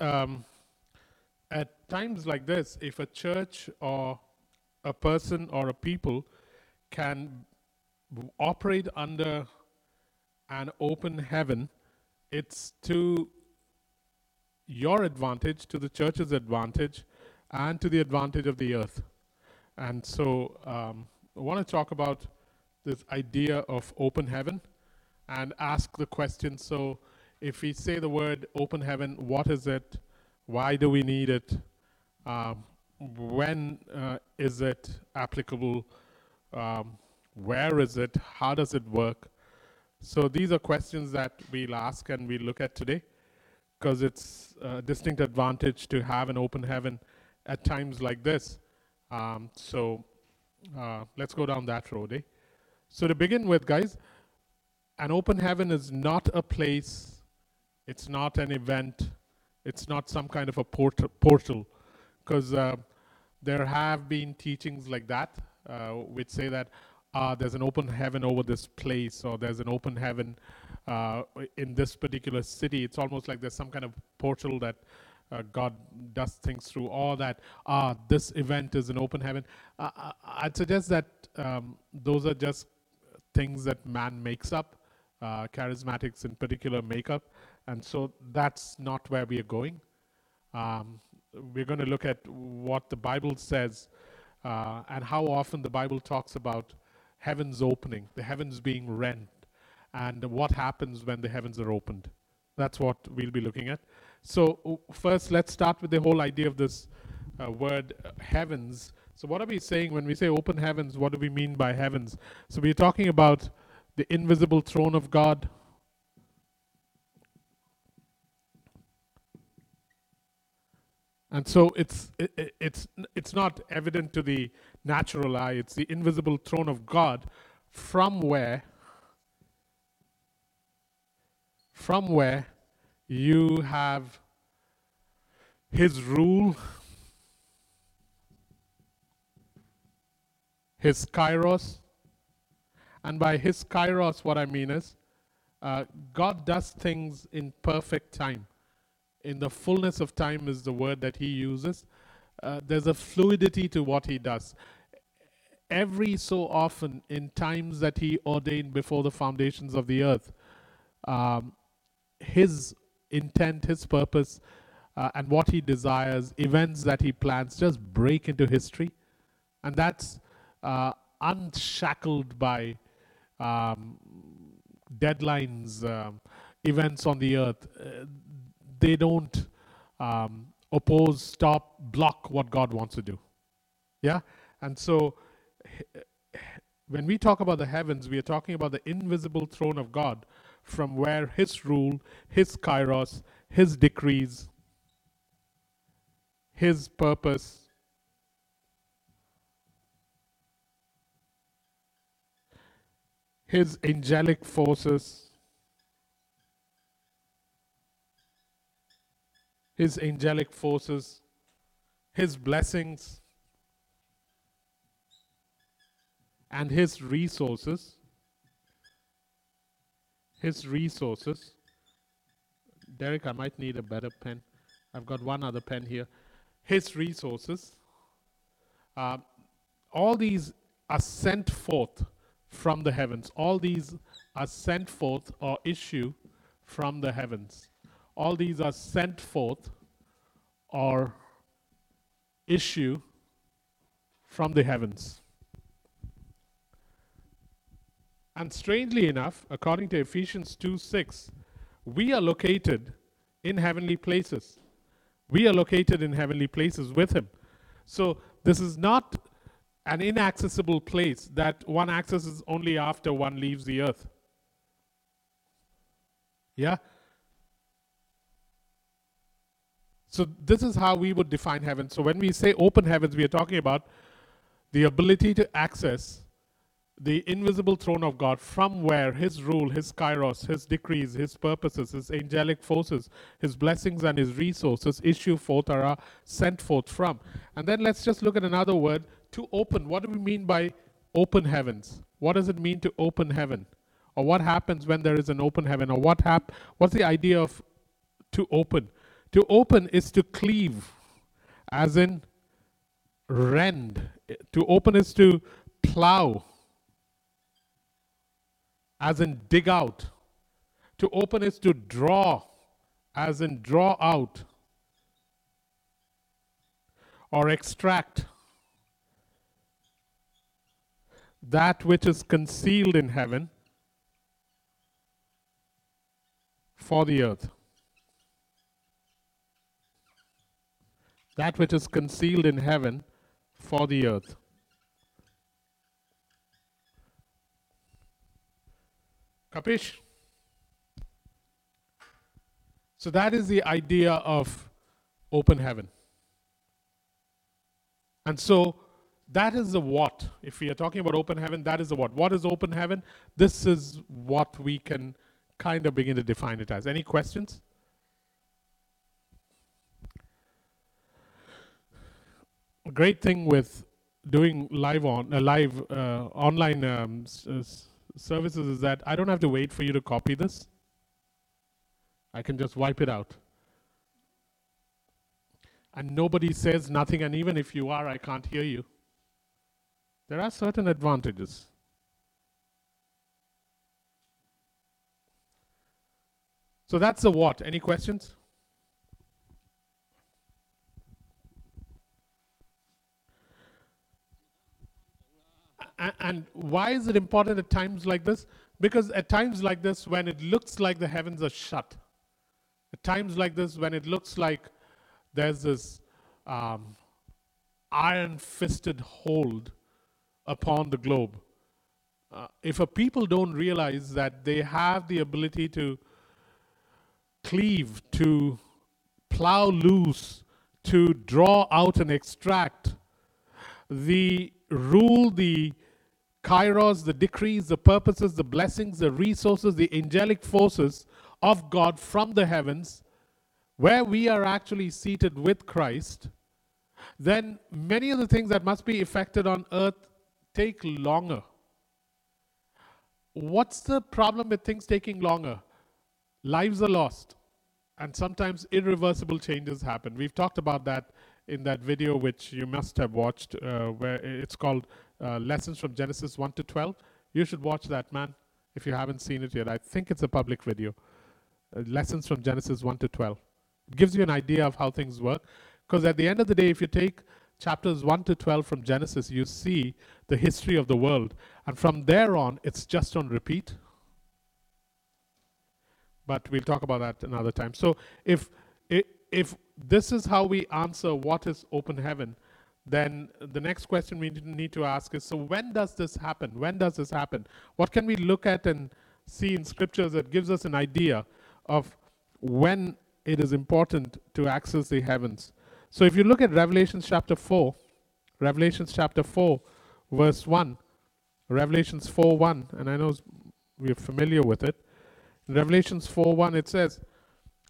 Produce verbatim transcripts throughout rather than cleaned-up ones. Um, at times like this, if a church or a person or a people can operate under an open heaven, it's to your advantage, to the church's advantage, and to the advantage of the earth. And so um, I want to talk about this idea of open heaven and ask the question, so if we say the word open heaven, what is it? Why do we need it? Uh, when uh, is it applicable? Um, where is it? How does it work? So these are questions that we'll ask and we'll look at today, because it's a distinct advantage to have an open heaven at times like this. Um, so uh, let's go down that road, eh? So to begin with, guys, an open heaven is not a place. It's not an event. It's not some kind of a portal, because uh, there have been teachings like that, uh, which say that uh, there's an open heaven over this place, or there's an open heaven uh, in this particular city. It's almost like there's some kind of portal that uh, God does things through, or that uh, this event is an open heaven. Uh, I'd suggest that um, those are just things that man makes up, uh, charismatics in particular make up. And so that's not where we are going. Um, we're going to look at what the Bible says uh, and how often the Bible talks about heavens opening, the heavens being rent, and what happens when the heavens are opened. That's what we'll be looking at. So first, let's start with the whole idea of this uh, word uh, heavens. So what are we saying when we say open heavens? What do we mean by heavens? So we're talking about the invisible throne of God, and so it's it, it's it's not evident to the natural eye. It's the invisible throne of God, from where from where you have his rule, his kairos. And by his kairos, what I mean is uh, God does things in perfect time. In the fullness of time is the word that he uses. Uh, there's a fluidity to what he does. Every so often, in times that he ordained before the foundations of the earth, um, his intent, his purpose, uh, and what he desires, events that he plans, just break into history. And that's uh, unshackled by um, deadlines, uh, events on the earth. Uh, They don't um, oppose, stop, block what God wants to do. Yeah? And so when we talk about the heavens, we are talking about the invisible throne of God, from where his rule, his kairos, his decrees, his purpose, his angelic forces, his angelic forces, his blessings, and his resources, his resources. Derek, I might need a better pen. I've got one other pen here. His resources. Uh, all these are sent forth from the heavens. All these are sent forth or issue from the heavens. All these are sent forth or issue from the heavens. And strangely enough, according to Ephesians two six, we are located in heavenly places. We are located in heavenly places with him. So this is not an inaccessible place that one accesses only after one leaves the earth. Yeah? So this is how we would define heaven. So when we say open heavens, we are talking about the ability to access the invisible throne of God, from where his rule, his kairos, his decrees, his purposes, his angelic forces, his blessings and his resources issue forth or are sent forth from. And then let's just look at another word, to open. What do we mean by open heavens? What does it mean to open heaven? Or what happens when there is an open heaven? Or what hap- what's the idea of to open? To open is to cleave, as in rend. To open is to plow, as in dig out. To open is to draw, as in draw out, or extract that which is concealed in heaven for the earth. That which is concealed in heaven for the earth. Kapish? So that is the idea of open heaven. And so that is the what. If we are talking about open heaven, that is the what. What is open heaven? This is what we can kind of begin to define it as. Any questions? A great thing with doing live on uh, live uh, online um, s- s- services is that I don't have to wait for you to copy this. I can just wipe it out. And nobody says nothing, and even if you are, I can't hear you. There are certain advantages. So that's the what. Any questions? A- and why is it important at times like this? Because at times like this, when it looks like the heavens are shut, at times like this, when it looks like there's this um, iron-fisted hold upon the globe. Uh, if a people don't realize that they have the ability to cleave, to plow loose, to draw out and extract, the rule, the kairos, the decrees, the purposes, the blessings, the resources, the angelic forces of God from the heavens, where we are actually seated with Christ, then many of the things that must be effected on earth take longer. What's the problem with things taking longer? Lives are lost, and sometimes irreversible changes happen. We've talked about that in that video which you must have watched, uh, where it's called uh, Lessons from Genesis one to twelve. You should watch that, man, if you haven't seen it yet. I think it's a public video. Uh, Lessons from Genesis one to twelve. Gives you an idea of how things work, because at the end of the day, if you take chapters one to twelve from Genesis, you see the history of the world, and from there on it's just on repeat. But we'll talk about that another time. So if if, if this is how we answer what is open heaven, then the next question we need to ask is, so when does this happen? When does this happen? What can we look at and see in scriptures that gives us an idea of when it is important to access the heavens? So if you look at Revelation chapter four, Revelation chapter four, verse one, Revelations four one, and I know we are familiar with it. In Revelations four one, it says,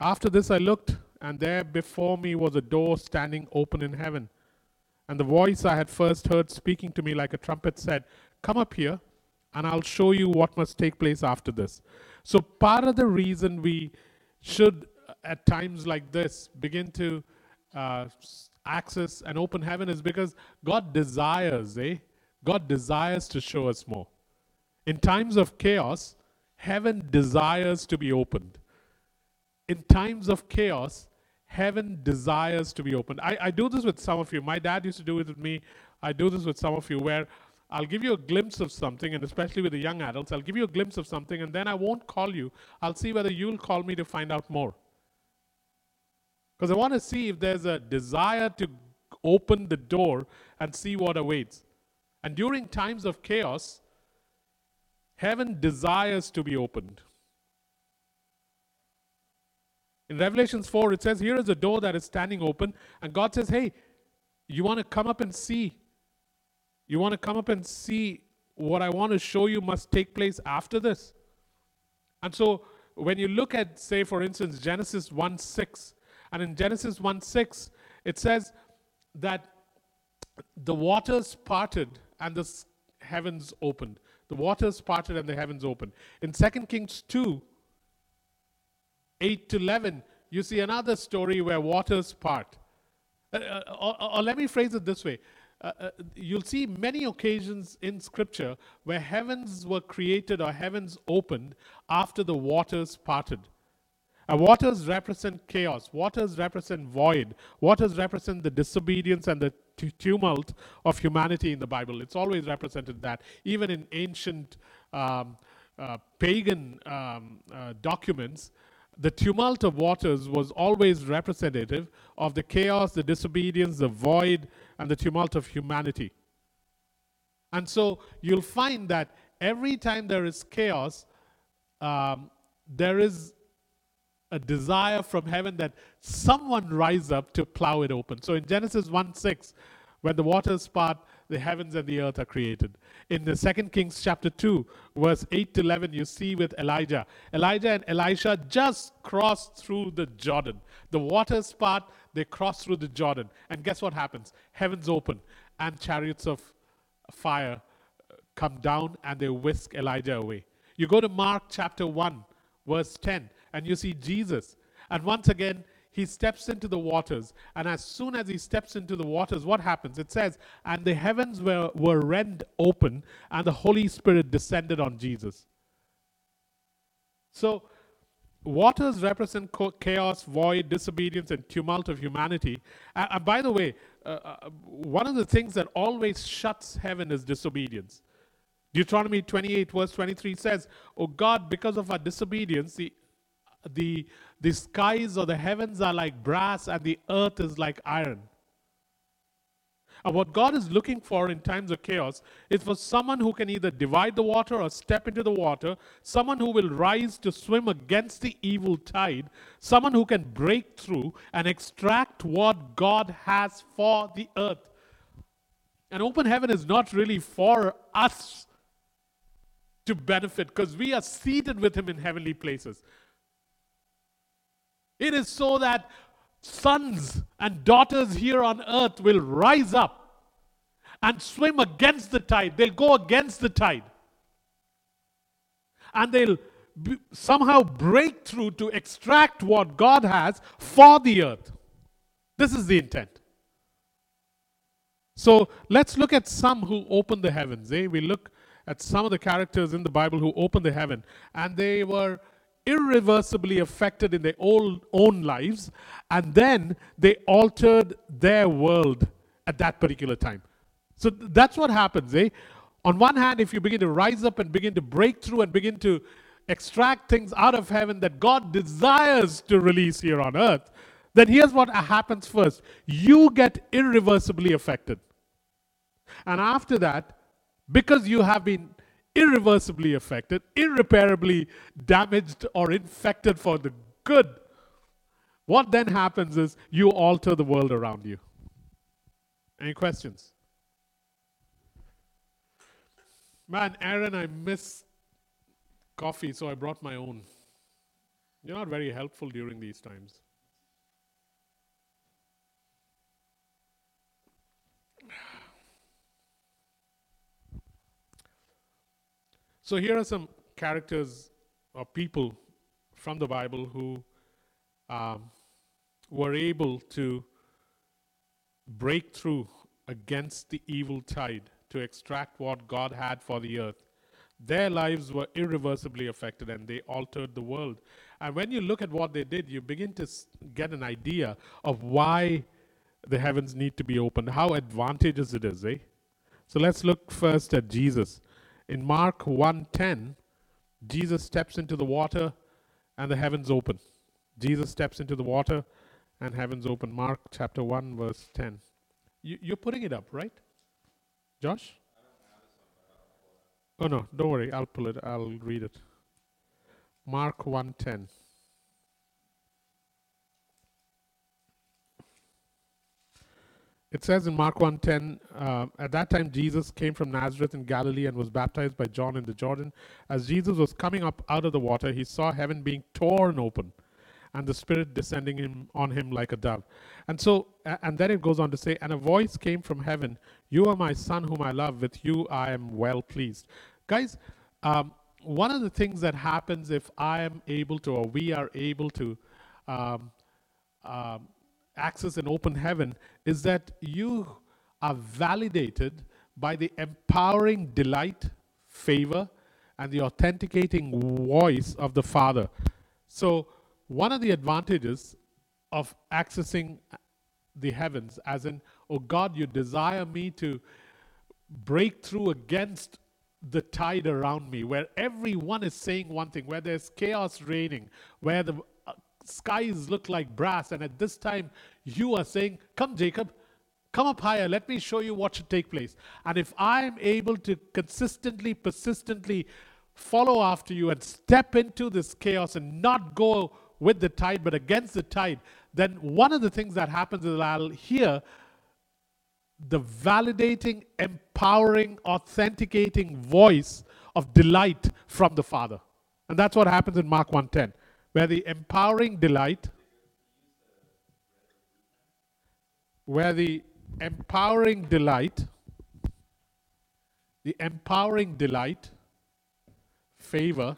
"After this I looked, and there before me was a door standing open in heaven. And the voice I had first heard speaking to me like a trumpet said, 'Come up here, and I'll show you what must take place after this.'" So part of the reason we should at times like this begin to uh, access an open heaven is because God desires, eh? God desires to show us more. In times of chaos, heaven desires to be opened. In times of chaos, heaven desires to be opened. I, I do this with some of you. My dad used to do it with me. I do this with some of you where I'll give you a glimpse of something, and especially with the young adults, I'll give you a glimpse of something, and then I won't call you. I'll see whether you'll call me to find out more. Because I want to see if there's a desire to open the door and see what awaits. And during times of chaos, heaven desires to be opened. In Revelation four, it says, "Here is a door that is standing open," and God says, "Hey, you want to come up and see? You want to come up and see what I want to show you must take place after this?" And so when you look at, say, for instance, Genesis one six, and in Genesis one six, it says that the waters parted and the heavens opened. The waters parted and the heavens opened. In Second Kings two, eight to eleven, you see another story where waters part. Uh, or, or, or let me phrase it this way. Uh, uh, you'll see many occasions in Scripture where heavens were created or heavens opened after the waters parted. Uh, waters represent chaos. Waters represent void. Waters represent the disobedience and the t- tumult of humanity in the Bible. It's always represented that. Even in ancient um, uh, pagan um, uh, documents, the tumult of waters was always representative of the chaos, the disobedience, the void, and the tumult of humanity. And so you'll find that every time there is chaos, um, there is a desire from heaven that someone rise up to plow it open. So in Genesis one six, when the waters part, the heavens and the earth are created. In the Second Kings chapter two, verse eight to eleven, you see with Elijah. Elijah and Elisha just crossed through the Jordan. The waters part, they cross through the Jordan. And guess what happens? Heavens open and chariots of fire come down and they whisk Elijah away. You go to Mark chapter one, verse ten, and you see Jesus. And once again, he steps into the waters, and as soon as he steps into the waters, what happens? It says, and the heavens were, were rent open, and the Holy Spirit descended on Jesus. So, waters represent chaos, void, disobedience, and tumult of humanity. Uh, and by the way, uh, uh, one of the things that always shuts heaven is disobedience. Deuteronomy twenty-eight, verse twenty-three says, "O God, because of our disobedience, the The the skies or the heavens are like brass and the earth is like iron." And what God is looking for in times of chaos is for someone who can either divide the water or step into the water, someone who will rise to swim against the evil tide, someone who can break through and extract what God has for the earth. And Open Heaven is not really for us to benefit because we are seated with Him in heavenly places. It is so that sons and daughters here on earth will rise up and swim against the tide. They'll go against the tide. And they'll b- somehow break through to extract what God has for the earth. This is the intent. So let's look at some who opened the heavens. Eh? We look at some of the characters in the Bible who opened the heaven. And they were irreversibly affected in their old, own lives, and then they altered their world at that particular time. So th- that's what happens, eh? On one hand, if you begin to rise up and begin to break through and begin to extract things out of heaven that God desires to release here on earth, then here's what happens first. You get irreversibly affected. And after that, because you have been irreversibly affected, irreparably damaged or infected for the good, what then happens is you alter the world around you. Any questions? Man, Aaron, I miss coffee, so I brought my own. You're not very helpful during these times. So here are some characters or people from the Bible who um, were able to break through against the evil tide to extract what God had for the earth. Their lives were irreversibly affected and they altered the world. And when you look at what they did, you begin to get an idea of why the heavens need to be opened, how advantageous it is, eh? So let's look first at Jesus. In Mark one ten, Jesus steps into the water and the heavens open. Jesus steps into the water and heavens open. Mark chapter one, verse ten. You, you're putting it up, right? Josh? Oh, no, don't worry. I'll pull it. I'll read it. Mark one ten. It says in Mark one ten, uh, at that time Jesus came from Nazareth in Galilee and was baptized by John in the Jordan. As Jesus was coming up out of the water, he saw heaven being torn open and the Spirit descending him, on him like a dove. And so, uh, and then it goes on to say, and a voice came from heaven, "You are my son whom I love, with you I am well pleased." Guys, um, one of the things that happens if I am able to, or we are able to, um, uh, access in open heaven is that you are validated by the empowering delight, favor, and the authenticating voice of the Father. So one of the advantages of accessing the heavens, as in, oh God, you desire me to break through against the tide around me, where everyone is saying one thing, where there's chaos reigning, where the uh, skies look like brass, and at this time you are saying, come Jacob, come up higher, let me show you what should take place. And if I'm able to consistently, persistently follow after you and step into this chaos and not go with the tide but against the tide, then one of the things that happens is I'll hear the validating, empowering, authenticating voice of delight from the Father. And that's what happens in Mark one ten, where the empowering delight, where the empowering delight, the empowering delight, favor,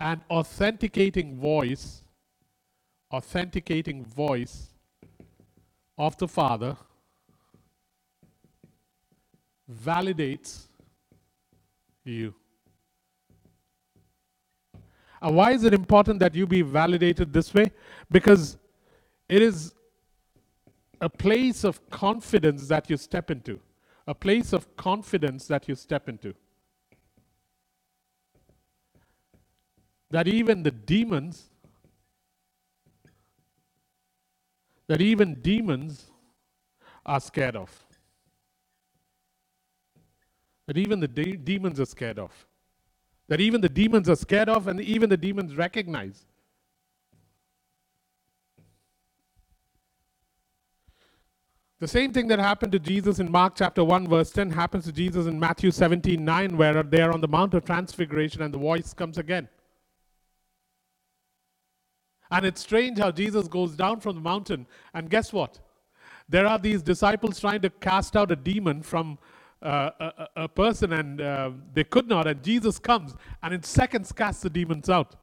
and authenticating voice, authenticating voice of the Father validates you. And why is it important that you be validated this way? Because it is a place of confidence that you step into. A place of confidence that you step into. That even the demons that even demons are scared of. That even the de- demons are scared of. That even the demons are scared of, and even the demons recognize. The same thing that happened to Jesus in Mark chapter one verse ten happens to Jesus in Matthew seventeen nine, where they are on the Mount of Transfiguration and the voice comes again. And it's strange how Jesus goes down from the mountain, and guess what? There are these disciples trying to cast out a demon from uh, a, a person, and uh, they could not, and Jesus comes and in seconds casts the demons out.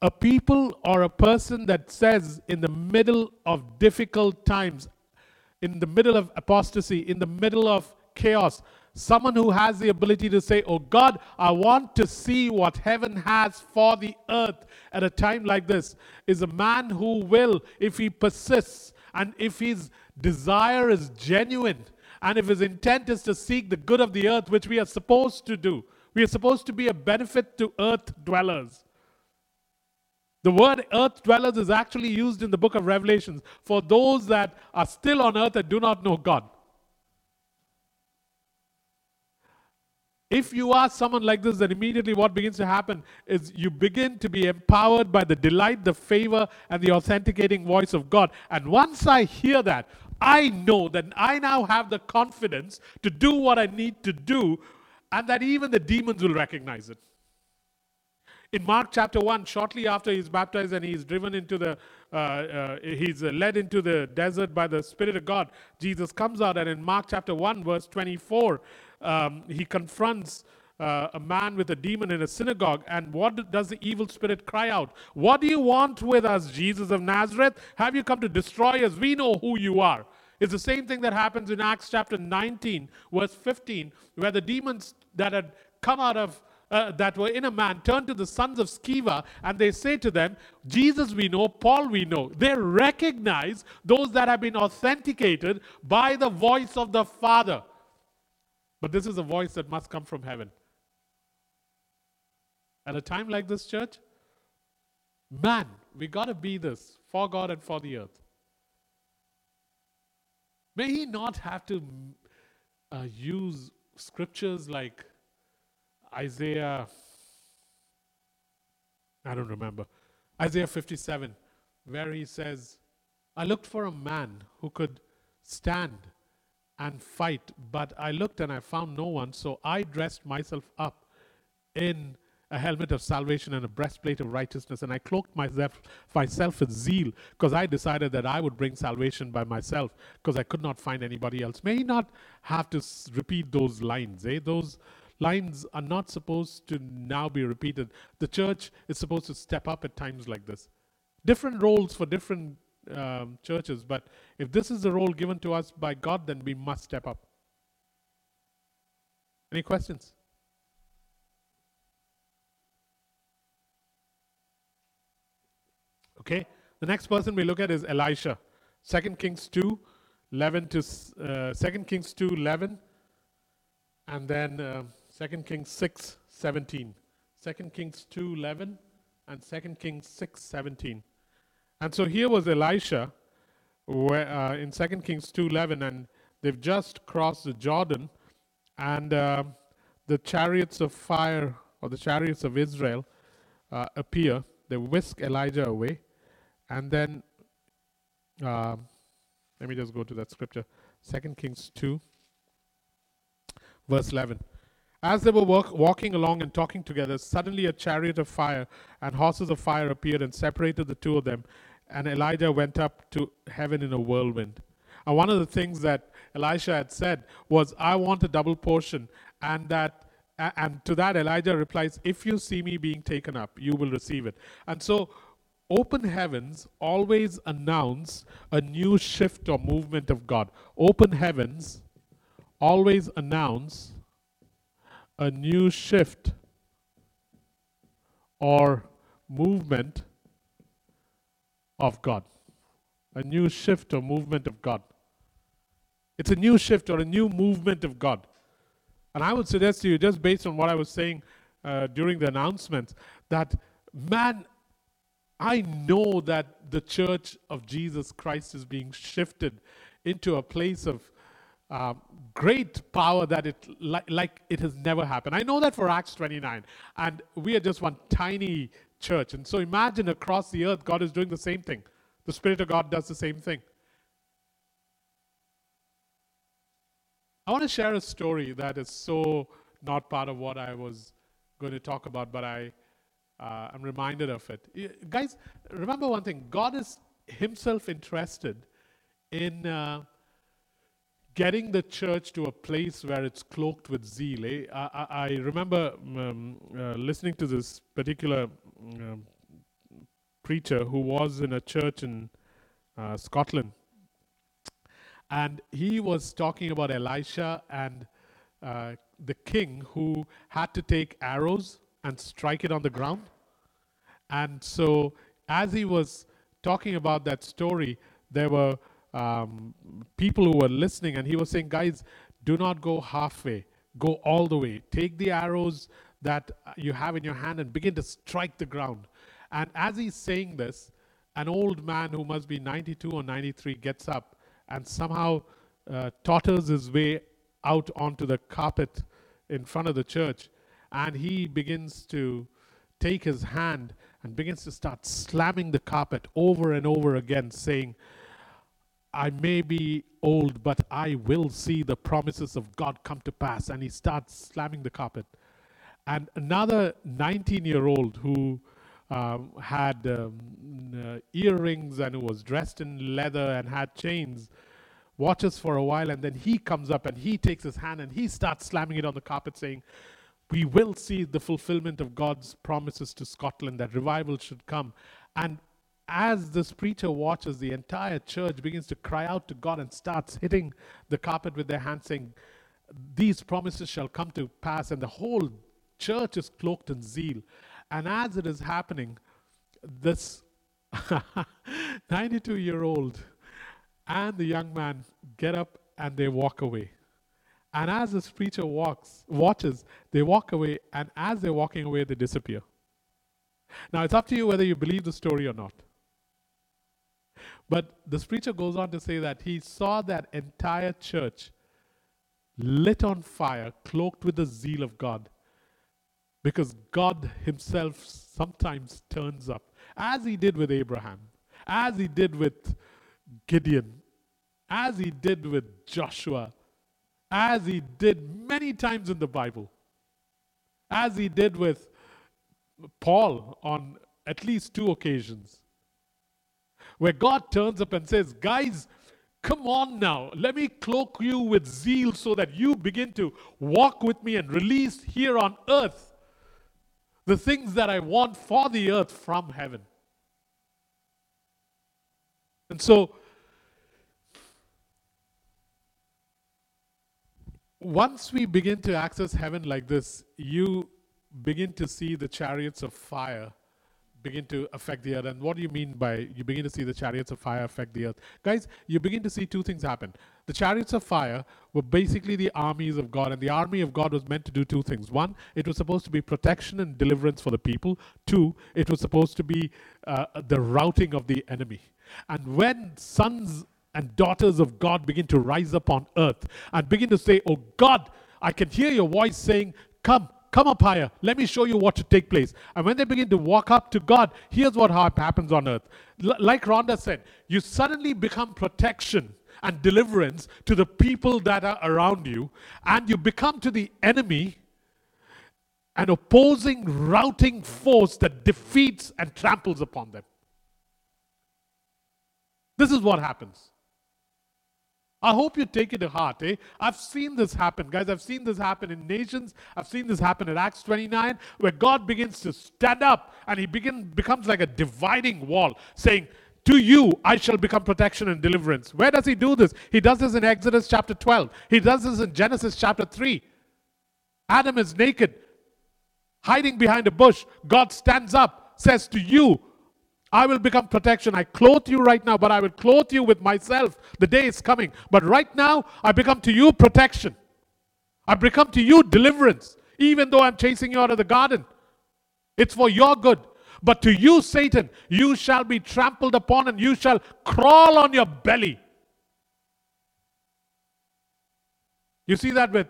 A people or a person that says in the middle of difficult times, in the middle of apostasy, in the middle of chaos, someone who has the ability to say, oh God, I want to see what heaven has for the earth at a time like this, is a man who will, if he persists, and if his desire is genuine, and if his intent is to seek the good of the earth, which we are supposed to do. We are supposed to be a benefit to earth dwellers. The word earth dwellers is actually used in the book of Revelation for those that are still on earth and do not know God. If you are someone like this, then immediately what begins to happen is you begin to be empowered by the delight, the favor, and the authenticating voice of God. And once I hear that, I know that I now have the confidence to do what I need to do, and that even the demons will recognize it. In Mark chapter one, shortly after he's baptized and he's driven into the, uh, uh, he's led into the desert by the Spirit of God, Jesus comes out, and in Mark chapter one verse twenty-four, um, he confronts uh, a man with a demon in a synagogue, and what does the evil spirit cry out? What do you want with us, Jesus of Nazareth? Have you come to destroy us? We know who you are. It's the same thing that happens in Acts chapter nineteen verse fifteen, where the demons that had come out of Uh, that were in a man turn to the sons of Sceva, and they say to them, Jesus we know, Paul we know. They recognize those that have been authenticated by the voice of the Father. But this is a voice that must come from heaven. At a time like this, church, man, we got to be this for God and for the earth. May he not have to uh, use scriptures like Isaiah, I don't remember, Isaiah fifty-seven, where he says, I looked for a man who could stand and fight, but I looked and I found no one, so I dressed myself up in a helmet of salvation and a breastplate of righteousness, and I cloaked myself, myself with zeal, because I decided that I would bring salvation by myself, because I could not find anybody else. May he not have to repeat those lines, eh? Those lines are not supposed to now be repeated. The church is supposed to step up at times like this. Different roles for different um, churches, but if this is the role given to us by God, then we must step up. Any questions? Okay, the next person we look at is Elisha. Second Kings two, eleven to, uh, Second Kings two, eleven, and then uh, Second Kings six, seventeen. Second Kings two, eleven, and Second Kings six, seventeen. And so here was Elisha where, uh, in Second Kings two, eleven, and they've just crossed the Jordan, and uh, the chariots of fire, or the chariots of Israel, uh, appear. They whisk Elijah away, and then uh, let me just go to that scripture. Second Kings two, verse eleven. As they were walk, walking along and talking together, suddenly a chariot of fire and horses of fire appeared and separated the two of them, and Elijah went up to heaven in a whirlwind. And one of the things that Elisha had said was, I want a double portion, and that and to that Elijah replies, if you see me being taken up, you will receive it. And so open heavens always announce a new shift or movement of God. Open heavens always announce a new shift or movement of God. A new shift or movement of God. It's a new shift or a new movement of God. And I would suggest to you, just based on what I was saying uh, during the announcements, that, man, I know that the church of Jesus Christ is being shifted into a place of uh, great power that it li- like it has never happened. I know that for Acts twenty-nine, and we are just one tiny church. And so imagine across the earth, God is doing the same thing. The Spirit of God does the same thing. I want to share a story that is so not part of what I was going to talk about, but I uh, am reminded of it. You guys, remember one thing. God is himself interested in uh, getting the church to a place where it's cloaked with zeal. Eh? I, I, I remember um, uh, listening to this particular um, preacher who was in a church in uh, Scotland. And he was talking about Elisha and uh, the king who had to take arrows and strike it on the ground. And so as he was talking about that story, there were um, people who were listening, and he was saying, guys, do not go halfway. Go all the way. Take the arrows that you have in your hand and begin to strike the ground. And as he's saying this, an old man who must be ninety-two or ninety-three gets up and somehow uh, totters his way out onto the carpet in front of the church. And he begins to take his hand and begins to start slamming the carpet over and over again, saying, I may be old, but I will see the promises of God come to pass. And he starts slamming the carpet. And another nineteen-year-old who Um, had um, uh, earrings and who was dressed in leather and had chains, watches for a while, and then he comes up and he takes his hand and he starts slamming it on the carpet, saying, we will see the fulfillment of God's promises to Scotland, that revival should come. And as this preacher watches, the entire church begins to cry out to God and starts hitting the carpet with their hands, saying, these promises shall come to pass. And the whole church is cloaked in zeal. And as it is happening, this ninety-two-year-old and the young man get up and they walk away. And as this preacher walks, watches, they walk away, and as they're walking away, they disappear. Now, it's up to you whether you believe the story or not. But this preacher goes on to say that he saw that entire church lit on fire, cloaked with the zeal of God. Because God himself sometimes turns up, as he did with Abraham, as he did with Gideon, as he did with Joshua, as he did many times in the Bible, as he did with Paul on at least two occasions, where God turns up and says, guys, Come on now, let me cloak you with zeal so that you begin to walk with me and release here on earth the things that I want for the earth from heaven. And so, once we begin to access heaven like this, you begin to see the chariots of fire begin to affect the earth. And what do you mean by you begin to see the chariots of fire affect the earth? Guys, you begin to see two things happen. The chariots of fire were basically the armies of God, and the army of God was meant to do two things. One, it was supposed to be protection and deliverance for the people. Two, it was supposed to be uh, the routing of the enemy. And when sons and daughters of God begin to rise up on earth and begin to say, oh God, I can hear your voice saying, come, Come up higher. Let me show you what to take place. And when they begin to walk up to God, here's what happens on earth. L- like Rhonda said, you suddenly become protection and deliverance to the people that are around you, and you become to the enemy an opposing, routing force that defeats and tramples upon them. This is what happens. I hope you take it to heart, eh? I've seen this happen, guys. I've seen this happen in nations. I've seen this happen in Acts twenty-nine, where God begins to stand up and he begin, becomes like a dividing wall, saying, to you, I shall become protection and deliverance. Where does he do this? He does this in Exodus chapter twelve. He does this in Genesis chapter three. Adam is naked, hiding behind a bush. God stands up, says to you, I will become protection. I clothe you right now, but I will clothe you with myself. The day is coming. But right now, I become to you protection. I become to you deliverance, even though I'm chasing you out of the garden. It's for your good. But to you, Satan, you shall be trampled upon and you shall crawl on your belly. You see that with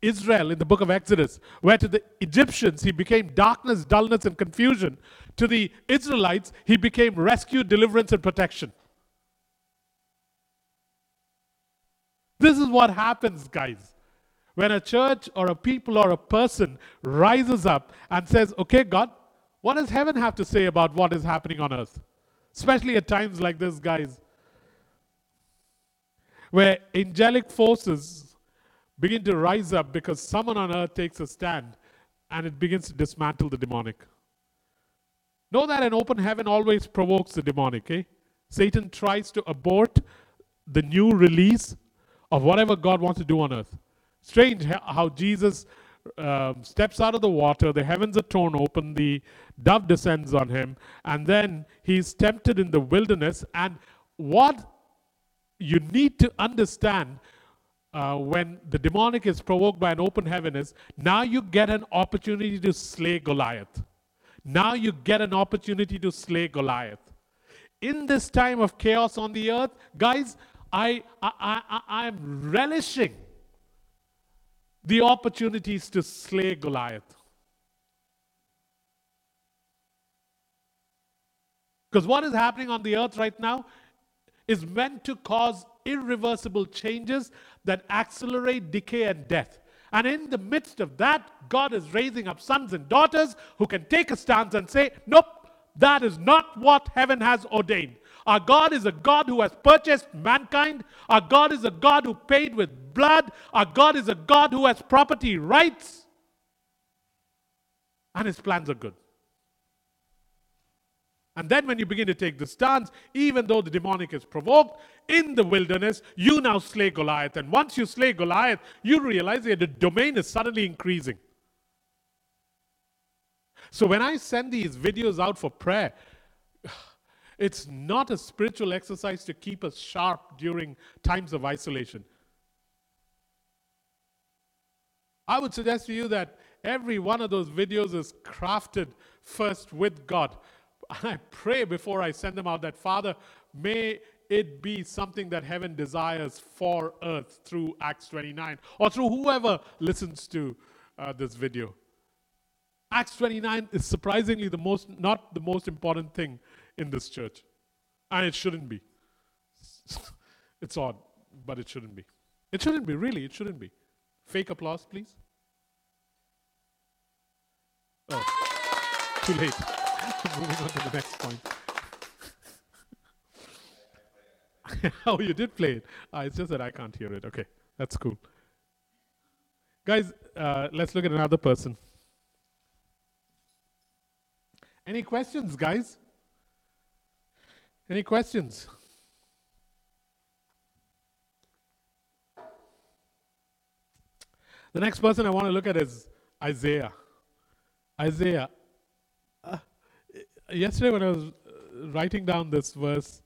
Israel in the book of Exodus, where to the Egyptians he became darkness, dullness, and confusion. To the Israelites, he became rescue, deliverance, and protection. This is what happens, guys. When a church or a people or a person rises up and says, okay, God, what does heaven have to say about what is happening on earth? Especially at times like this, guys, where angelic forces begin to rise up because someone on earth takes a stand and it begins to dismantle the demonic. Know that an open heaven always provokes the demonic. Eh? Satan tries to abort the new release of whatever God wants to do on earth. Strange how Jesus um, steps out of the water, the heavens are torn open, the dove descends on him, and then he's tempted in the wilderness. And what you need to understand Uh, when the demonic is provoked by an open heaven is, now you get an opportunity to slay Goliath. Now you get an opportunity to slay Goliath. In this time of chaos on the earth, guys, I, I, I, I'm relishing the opportunities to slay Goliath. Because what is happening on the earth right now is meant to cause irreversible changes that accelerate decay and death. And in the midst of that, God is raising up sons and daughters who can take a stance and say, nope, that is not what heaven has ordained. Our God is a God who has purchased mankind. Our God is a God who paid with blood. Our God is a God who has property rights. And his plans are good. And then when you begin to take the stance, even though the demonic is provoked in the wilderness, you now slay Goliath. And once you slay Goliath, you realize that the domain is suddenly increasing. So when I send these videos out for prayer, it's not a spiritual exercise to keep us sharp during times of isolation. I would suggest to you that every one of those videos is crafted first with God. And I pray before I send them out that, Father, may it be something that heaven desires for earth through Acts twenty-nine or through whoever listens to uh, this video. Acts twenty-nine is surprisingly the most, not the most important thing in this church. And it shouldn't be. It's odd, but it shouldn't be. It shouldn't be, really, it shouldn't be. Fake applause, please. Oh, too late. Moving on to the next point. Oh, you did play it. Uh, it's just that I can't hear it. Okay, that's cool. Guys, uh, let's look at another person. Any questions, guys? Any questions? The next person I want to look at is Isaiah. Isaiah. Uh, yesterday when I was writing down this verse,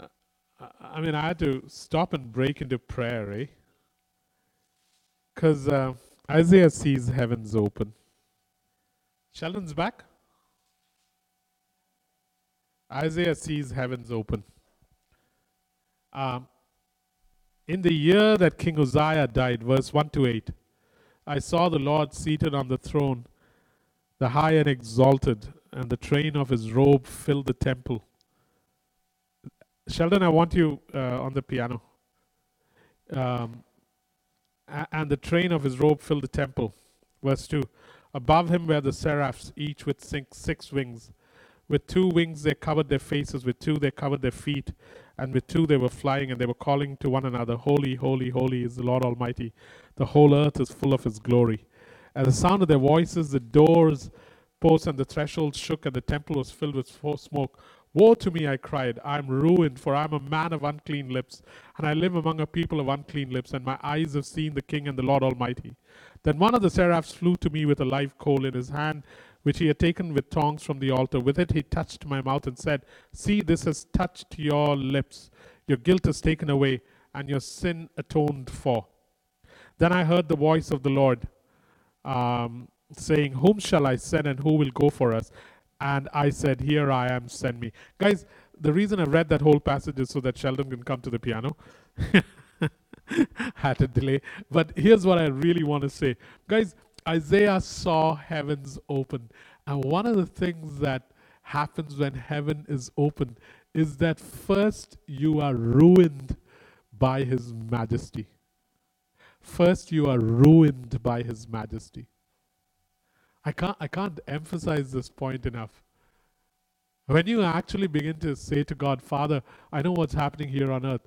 uh, I mean, I had to stop and break into prayer, eh? Because uh, Isaiah sees heavens open. Sheldon's back. Isaiah sees heavens open. Um, in the year that King Uzziah died, verse one to eight, I saw the Lord seated on the throne, the high and exalted, and the train of his robe filled the temple. Sheldon, I want you uh, on the piano. Um, and the train of his robe filled the temple. Verse two, above him were the seraphs, each with six, six wings. With two wings they covered their faces, with two they covered their feet, and with two they were flying, and they were calling to one another, Holy, holy, holy is the Lord Almighty. The whole earth is full of his glory. At the sound of their voices, the doors, posts, and the threshold shook, and the temple was filled with smoke. Woe to me, I cried, I am ruined, for I am a man of unclean lips, and I live among a people of unclean lips, and my eyes have seen the King and the Lord Almighty. Then one of the seraphs flew to me with a live coal in his hand, which he had taken with tongs from the altar. With it he touched my mouth and said, See, this has touched your lips. Your guilt is taken away, and your sin atoned for. Then I heard the voice of the Lord, um, saying, Whom shall I send, and who will go for us? And I said, Here I am, send me. Guys, the reason I read that whole passage is so that Sheldon can come to the piano. Had a delay. But here's what I really want to say. Guys, Isaiah saw heavens open. And one of the things that happens when heaven is open is that first you are ruined by his majesty. First you are ruined by his majesty. I can't, I can't emphasize this point enough. When you actually begin to say to God, Father, I know what's happening here on earth.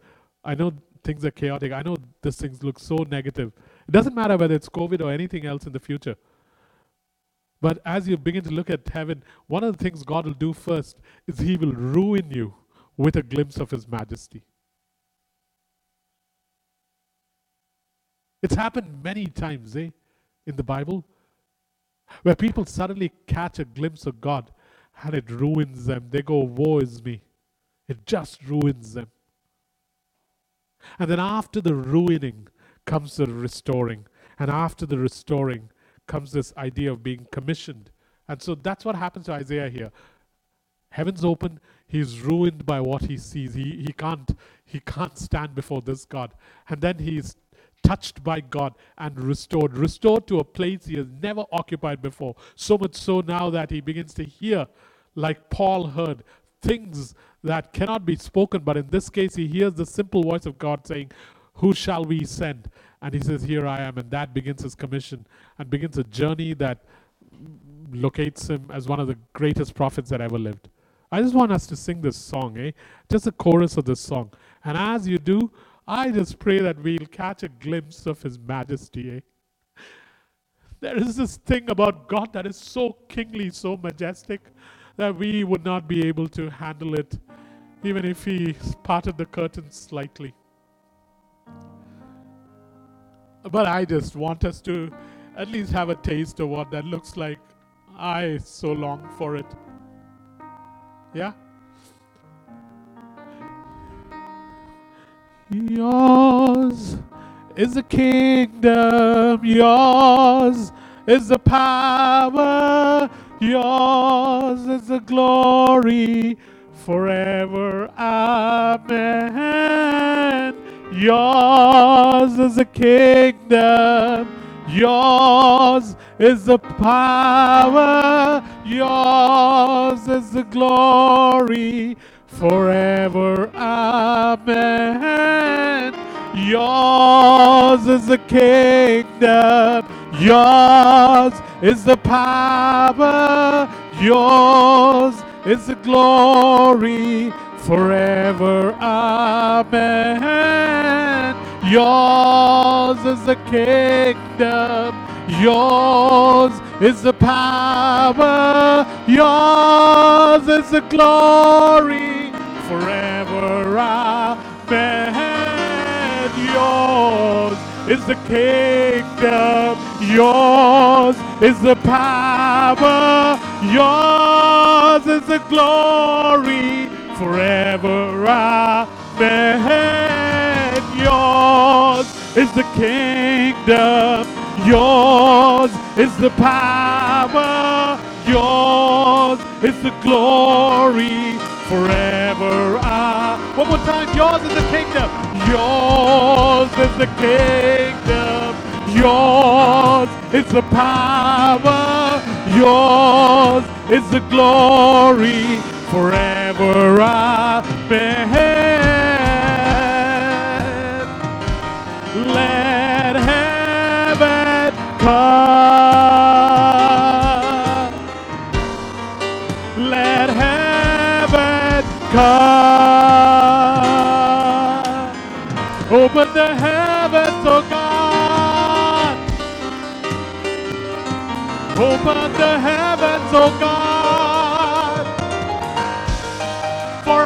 I know things are chaotic. I know these things look so negative. It doesn't matter whether it's COVID or anything else in the future. But as you begin to look at heaven, one of the things God will do first is he will ruin you with a glimpse of his majesty. It's happened many times, eh, in the Bible, where people suddenly catch a glimpse of God and it ruins them. They go, woe is me. It just ruins them. And then after the ruining comes the restoring. And after the restoring comes this idea of being commissioned. And so that's what happens to Isaiah here. Heaven's open. He's ruined by what he sees. He, he, can't, he can't stand before this God. And then he's touched by God and restored, restored to a place he has never occupied before. So much so now that he begins to hear, like Paul heard, things that cannot be spoken, but in this case he hears the simple voice of God saying, Who shall we send? And he says, Here I am, and that begins his commission and begins a journey that locates him as one of the greatest prophets that ever lived. I just want us to sing this song, eh? Just the chorus of this song. And as you do, I just pray that we'll catch a glimpse of his majesty. Eh? There is this thing about God that is so kingly, so majestic, that we would not be able to handle it, even if he parted the curtain slightly. But I just want us to at least have a taste of what that looks like. I so long for it. Yeah? Yours is the kingdom, yours is the power, yours is the glory forever. Amen. Yours is the kingdom, yours is the power, yours is the glory forever. Amen. Yours is the kingdom, yours is the power, yours is the glory forever. Amen. Yours is the kingdom. Yours is the power. Yours is the glory. Forever. Amen. Yours is the kingdom. Yours is the power. Yours is the glory. Forever. Amen. Yours is the kingdom. Yours is the power. Yours is the glory. Forever. Amen. One more time. Yours is the kingdom. Yours is the kingdom. Yours is the power. Yours is the glory. Forever. Amen. Let heaven come. Let heaven come. Open the heavens, O God. Open the heavens, O God.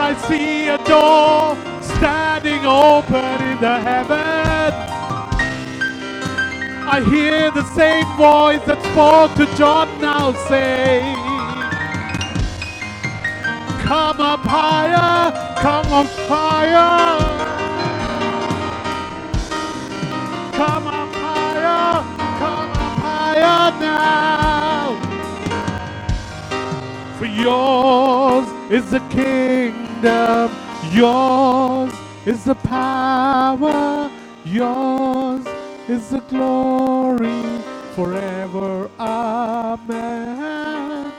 I see a door standing open in the heaven. I hear the same voice that spoke to John now saying, come up higher, come up higher. Come up higher, come up higher now. For yours is the kingdom. Yours is the power, yours is the glory, forever. Amen.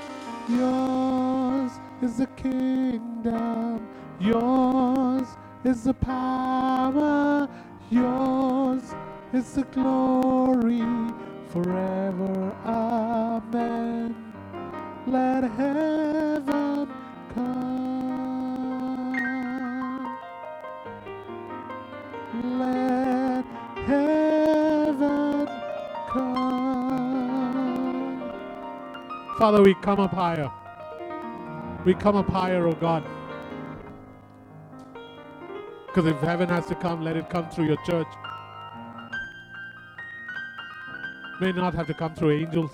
Yours is the kingdom, yours is the power, yours is the glory, forever. Amen. Let heaven come. Let heaven come. Father, we come up higher. We come up higher, O God. Because if heaven has to come, let it come through your church. May not have to come through angels.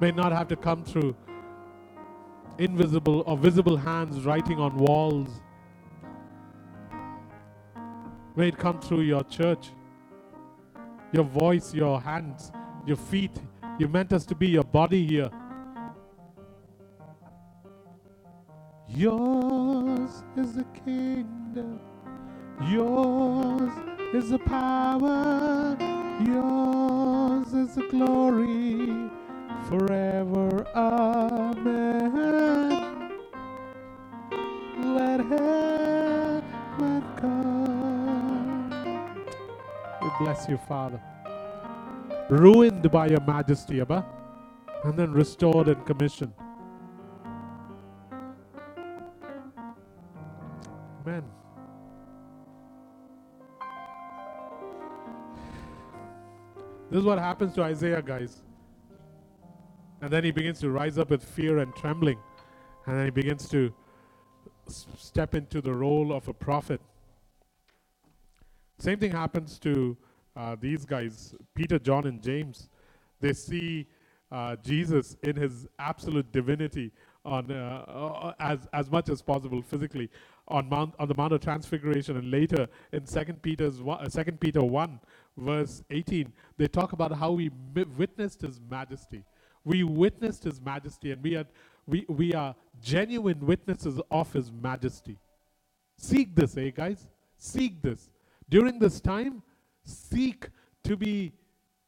May not have to come through invisible or visible hands writing on walls. May it come through your church, your voice, your hands, your feet. You meant us to be your body here. Yours is the kingdom. Yours is the power. Yours is the glory. Forever. Amen. Let heaven come. We bless you, Father. Ruined by your majesty, Abba, and then restored and commissioned. Amen. This is what happens to Isaiah, guys. And then he begins to rise up with fear and trembling. And then he begins to s- step into the role of a prophet. Same thing happens to uh, these guys, Peter, John, and James. They see uh, Jesus in his absolute divinity on uh, as as much as possible physically on Mount on the Mount of Transfiguration, and later in Second Peter one, verse eighteen, they talk about how we mi- witnessed his majesty. We witnessed his majesty, and we are we we are genuine witnesses of his majesty. Seek this, eh, guys? Seek this. During this time, seek to be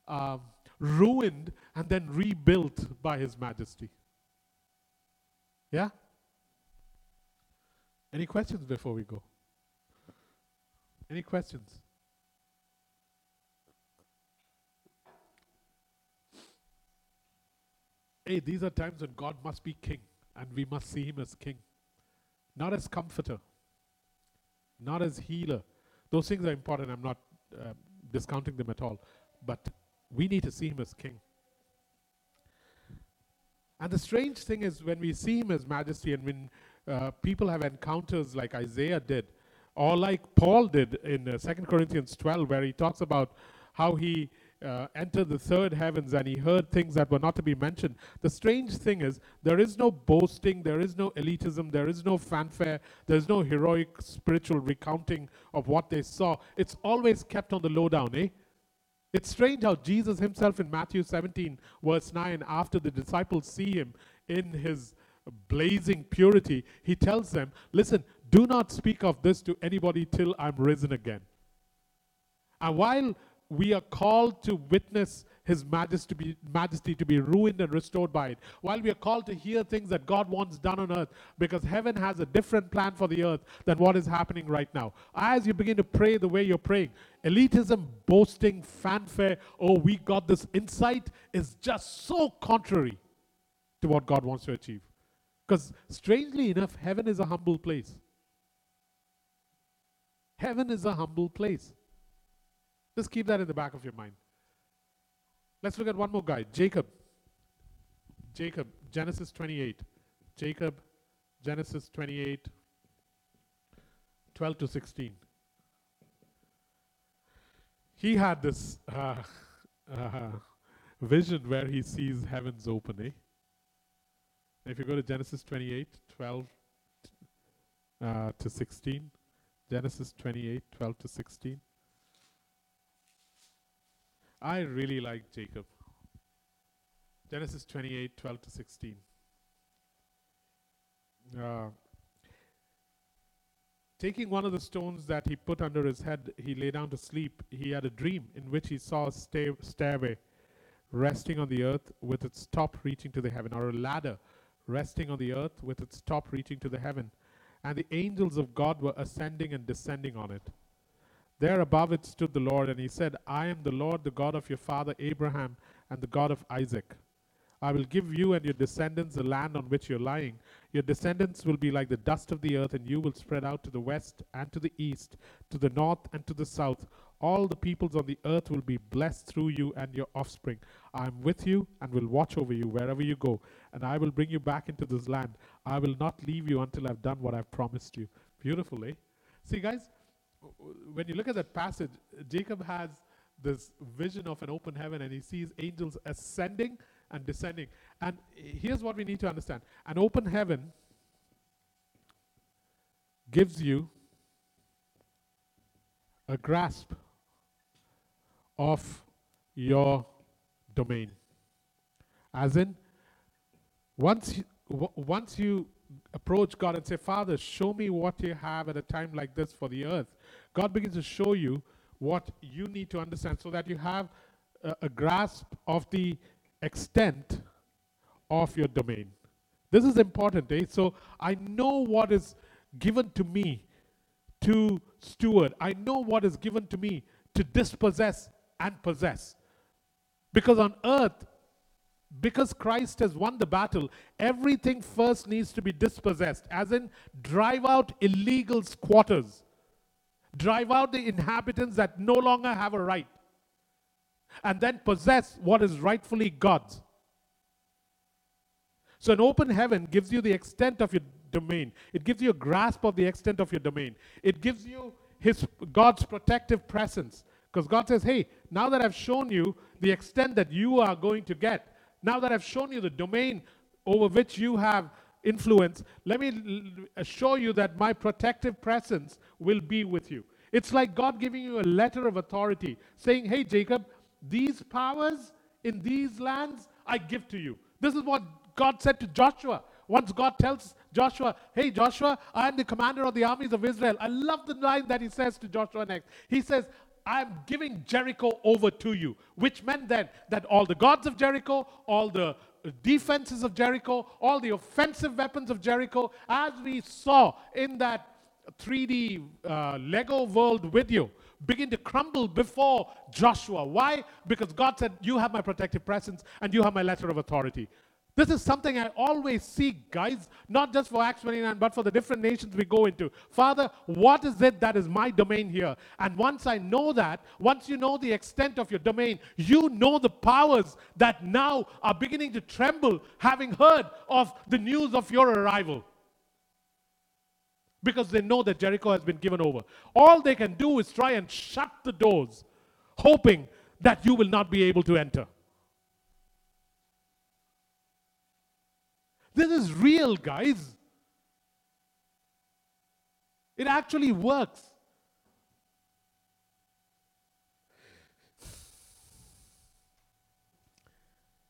uh, ruined and then rebuilt by his majesty. Yeah? Any questions before we go? Any questions? Hey, these are times when God must be king. And we must see him as king, not as comforter, not as healer. Those things are important. I'm not uh, discounting them at all. But we need to see him as king. And the strange thing is, when we see him as majesty, and when uh, people have encounters like Isaiah did, or like Paul did in uh, Second Corinthians twelve, where he talks about how he uh, entered the third heavens and he heard things that were not to be mentioned. The strange thing is, there is no boasting, there is no elitism, there is no fanfare, there is no heroic spiritual recounting of what they saw. It's always kept on the lowdown, eh? It's strange how Jesus himself in Matthew seventeen, verse nine, after the disciples see him in his blazing purity, he tells them, listen, do not speak of this to anybody till I'm risen again. And while we are called to witness his majesty, majesty to be ruined and restored by it, while we are called to hear things that God wants done on earth, because heaven has a different plan for the earth than what is happening right now. As you begin to pray the way you're praying, elitism, boasting, fanfare, oh, we got this insight, is just so contrary to what God wants to achieve. Because strangely enough, heaven is a humble place. Heaven is a humble place. Just keep that in the back of your mind. Let's look at one more guy, Jacob. Jacob, Genesis twenty-eight. Jacob, Genesis twenty-eight, twelve to sixteen. He had this uh, uh, vision where he sees heavens open, eh? If you go to Genesis twenty-eight, twelve to sixteen. Genesis twenty-eight, twelve to sixteen. I really like Jacob. Genesis twenty-eight, twelve to sixteen. Uh, Taking one of the stones that he put under his head, he lay down to sleep. He had a dream in which he saw a sta- stairway resting on the earth with its top reaching to the heaven, or a ladder resting on the earth with its top reaching to the heaven. And the angels of God were ascending and descending on it. There above it stood the Lord, and he said, I am the Lord, the God of your father Abraham and the God of Isaac. I will give you and your descendants the land on which you're lying. Your descendants will be like the dust of the earth, and you will spread out to the west and to the east, to the north and to the south. All the peoples on the earth will be blessed through you and your offspring. I am with you and will watch over you wherever you go, and I will bring you back into this land. I will not leave you until I've done what I've promised you. Beautiful, eh? See, guys, when you look at that passage, Jacob has this vision of an open heaven, and he sees angels ascending and descending. And here's what we need to understand. An open heaven gives you a grasp of your domain. As in, once you, w- once you approach God and say, Father, show me what you have at a time like this for the earth, God begins to show you what you need to understand so that you have a, a grasp of the extent of your domain. This is important, eh? So I know what is given to me to steward. I know what is given to me to dispossess and possess. Because on earth, because Christ has won the battle, everything first needs to be dispossessed, as in drive out illegal squatters. Drive out the inhabitants that no longer have a right. And then possess what is rightfully God's. So an open heaven gives you the extent of your domain. It gives you a grasp of the extent of your domain. It gives you his God's protective presence. Because God says, hey, now that I've shown you the extent that you are going to get, now that I've shown you the domain over which you have influence, let me assure you that my protective presence will be with you. It's like God giving you a letter of authority saying, hey, Jacob, these powers in these lands I give to you. This is what God said to Joshua. Once God tells Joshua, hey, Joshua, I am the commander of the armies of Israel. I love the line that he says to Joshua next. He says, I'm giving Jericho over to you, which meant then that all the gods of Jericho, all the defenses of Jericho, all the offensive weapons of Jericho, as we saw in that three D uh, Lego world video, begin to crumble before Joshua. Why? Because God said, you have my protective presence and you have my letter of authority. This is something I always seek, guys, not just for Acts twenty-nine, but for the different nations we go into. Father, what is it that is my domain here? And once I know that, once you know the extent of your domain, you know the powers that now are beginning to tremble, having heard of the news of your arrival. Because they know that Jericho has been given over. All they can do is try and shut the doors, hoping that you will not be able to enter. This is real, guys. It actually works.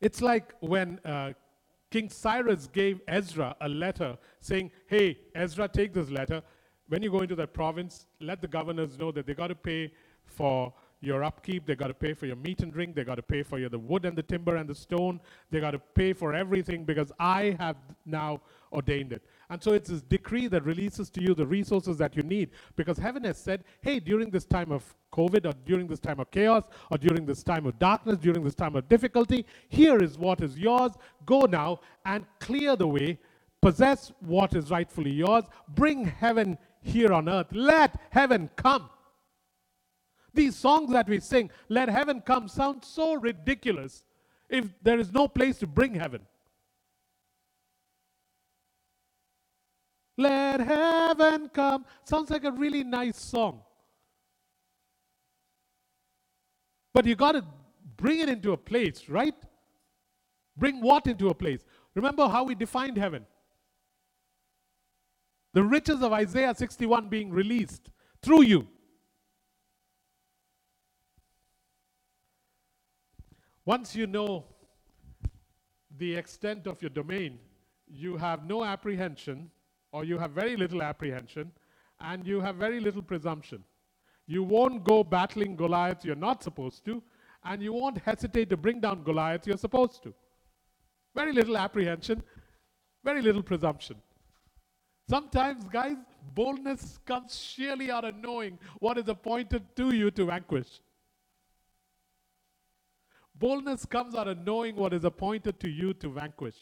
It's like when uh, King Cyrus gave Ezra a letter saying, hey, Ezra, take this letter. When you go into that province, let the governors know that they got to pay for your upkeep, they got to pay for your meat and drink, they got to pay for your, the wood and the timber and the stone, they got to pay for everything because I have now ordained it. And so it's this decree that releases to you the resources that you need because heaven has said, hey, during this time of COVID or during this time of chaos or during this time of darkness, during this time of difficulty, here is what is yours. Go now and clear the way, possess what is rightfully yours, bring heaven here on earth, let heaven come. These songs that we sing, let heaven come, sound so ridiculous if there is no place to bring heaven. Let heaven come. Sounds like a really nice song. But you got to bring it into a place, right? Bring what into a place? Remember how we defined heaven. The riches of Isaiah sixty-one being released through you. Once you know the extent of your domain, you have no apprehension, or you have very little apprehension, and you have very little presumption. You won't go battling Goliath you're not supposed to, and you won't hesitate to bring down Goliath you're supposed to. Very little apprehension, very little presumption. Sometimes, guys, boldness comes sheerly out of knowing what is appointed to you to vanquish. Boldness comes out of knowing what is appointed to you to vanquish.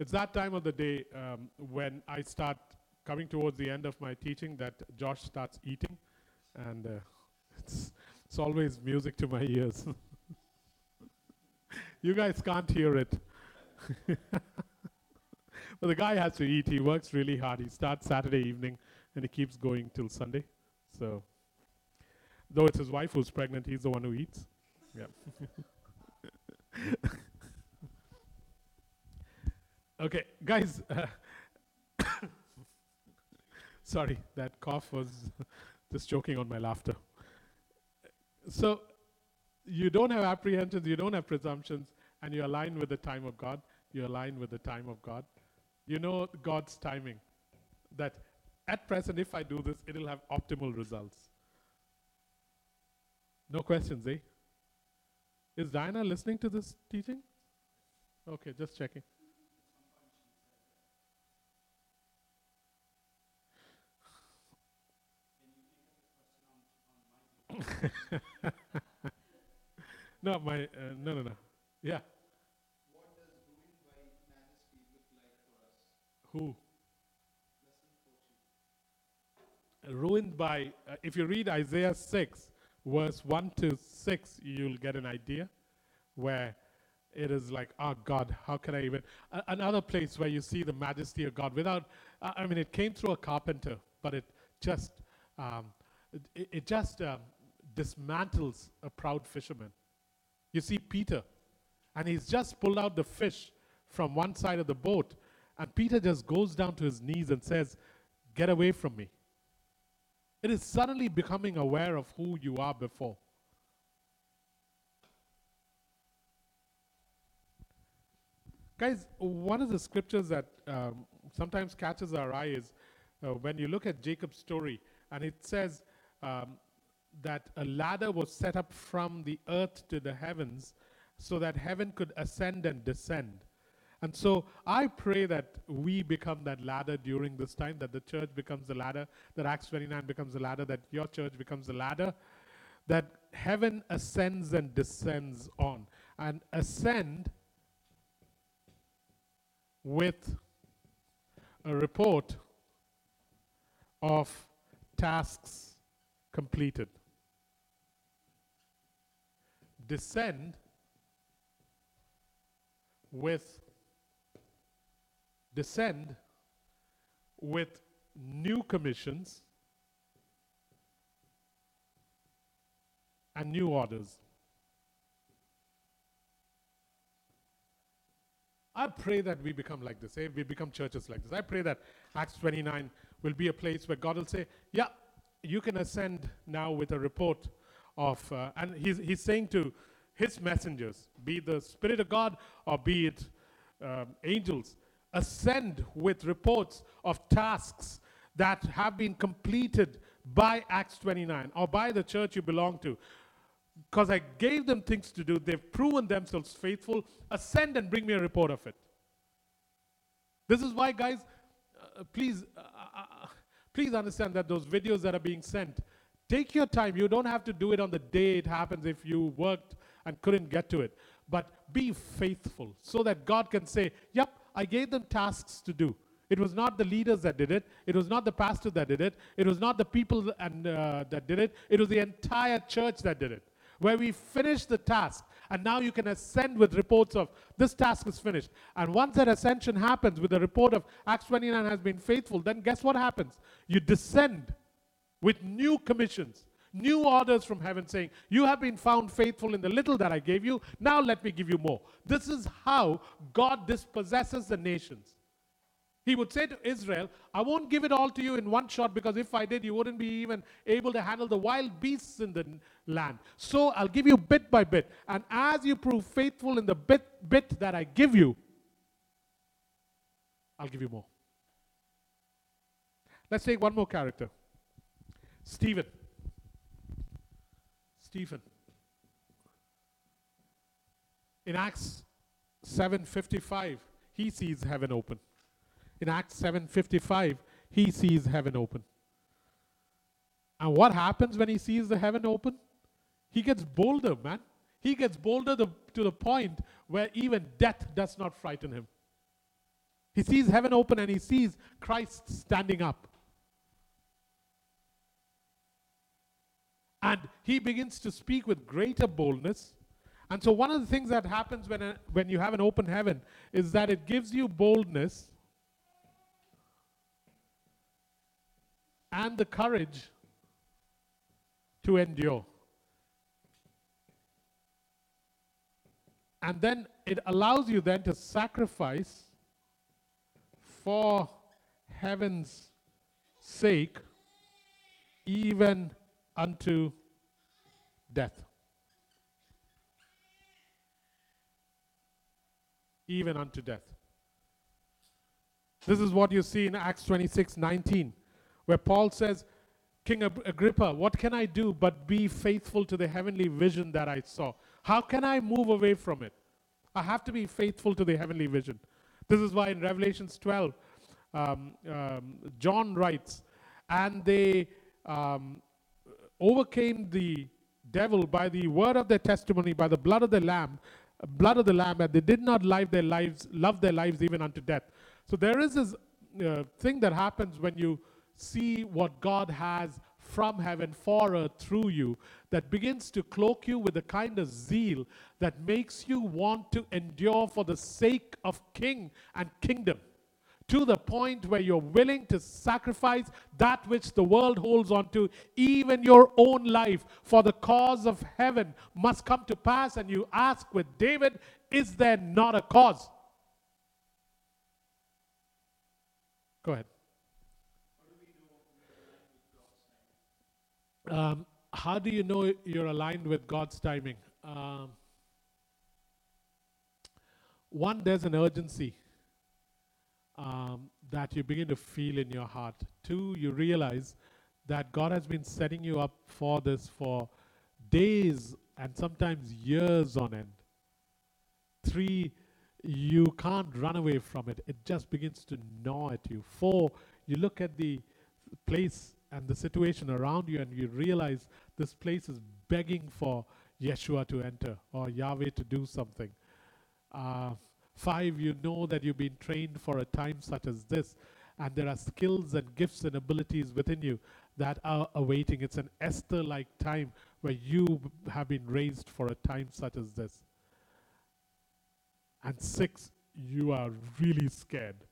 It's that time of the day um, when I start coming towards the end of my teaching that Josh starts eating, and uh, it's, it's always music to my ears. You guys can't hear it. But the guy has to eat. He works really hard. He starts Saturday evening, and he keeps going till Sunday. So, though it's his wife who's pregnant, he's the one who eats. Yeah. Okay, guys. Uh, sorry, that cough was just choking on my laughter. So, you don't have apprehensions, you don't have presumptions, and you align with the time of God. You align with the time of God. You know God's timing. That at present, if I do this, it'll have optimal results. No questions, eh? Is Diana listening to this teaching? Okay, just checking. No, my, uh, no, no, no. Yeah. What does doing by majesty look like for us? Who? Ruined by, uh, if you read Isaiah six, verse one to six, you'll get an idea where it is like, oh God, how can I even? A- another place where you see the majesty of God without, uh, I mean, it came through a carpenter, but it just, um, it, it just um, dismantles a proud fisherman. You see Peter, and he's just pulled out the fish from one side of the boat, and Peter just goes down to his knees and says, get away from me. It is suddenly becoming aware of who you are before. Guys, one of the scriptures that um, sometimes catches our eye is uh, when you look at Jacob's story, and it says um, that a ladder was set up from the earth to the heavens so that heaven could ascend and descend. And so I pray that we become that ladder during this time, that the church becomes the ladder, that Acts twenty-nine becomes the ladder, that your church becomes the ladder, that heaven ascends and descends on. And ascend with a report of tasks completed. Descend with descend with new commissions and new orders. I pray that we become like this. Hey, we become churches like this. I pray that Acts twenty-nine will be a place where God will say, yeah, you can ascend now with a report of, uh, and he's, he's saying to his messengers, be the Spirit of God or be it um, angels, ascend with reports of tasks that have been completed by Acts twenty-nine or by the church you belong to. Because I gave them things to do, they've proven themselves faithful, ascend and bring me a report of it. This is why, guys, uh, please, uh, uh, please understand that those videos that are being sent, take your time. You don't have to do it on the day it happens if you worked and couldn't get to it. But be faithful so that God can say, yep, I gave them tasks to do. It was not the leaders that did it. It was not the pastor that did it. It was not the people and uh, that did it. It was the entire church that did it. Where we finished the task, and now you can ascend with reports of this task is finished. And once that ascension happens with a report of Acts twenty-nine has been faithful, then guess what happens? You descend with new commissions, new orders from heaven saying, you have been found faithful in the little that I gave you, now let me give you more. This is how God dispossesses the nations. He would say to Israel, I won't give it all to you in one shot because if I did, you wouldn't be even able to handle the wild beasts in the land. So I'll give you bit by bit. And as you prove faithful in the bit, bit that I give you, I'll give you more. Let's take one more character. Stephen. Stephen. In Acts seven fifty-five, he sees heaven open. In Acts seven fifty-five, he sees heaven open. And what happens when he sees the heaven open? He gets bolder, man. He gets bolder the, to the point where even death does not frighten him. He sees heaven open and he sees Christ standing up. And he begins to speak with greater boldness. And so one of the things that happens when, a, when you have an open heaven is that it gives you boldness and the courage to endure. And then it allows you then to sacrifice for heaven's sake, even unto death. Even unto death. This is what you see in Acts twenty-six nineteen. Where Paul says, King Agrippa, what can I do but be faithful to the heavenly vision that I saw? How can I move away from it? I have to be faithful to the heavenly vision. This is why in Revelations twelve, um, um, John writes, and they um, overcame the devil by the word of their testimony, by the blood of the Lamb, blood of the Lamb, and they did not love their lives, love their lives even unto death. So there is this uh, thing that happens when you see what God has from heaven for earth through you that begins to cloak you with a kind of zeal that makes you want to endure for the sake of king and kingdom to the point where you're willing to sacrifice that which the world holds on to, even your own life for the cause of heaven must come to pass. And you ask with David, is there not a cause? Go ahead. Um, how do you know you're aligned with God's timing? Um, one, there's an urgency um, that you begin to feel in your heart. Two, you realize that God has been setting you up for this for days and sometimes years on end. Three, you can't run away from it. It just begins to gnaw at you. Four, you look at the place and the situation around you, and you realize this place is begging for Yeshua to enter or Yahweh to do something. Uh, five, you know that you've been trained for a time such as this, and there are skills and gifts and abilities within you that are awaiting. It's an Esther-like time where you have been raised for a time such as this. And six, you are really scared.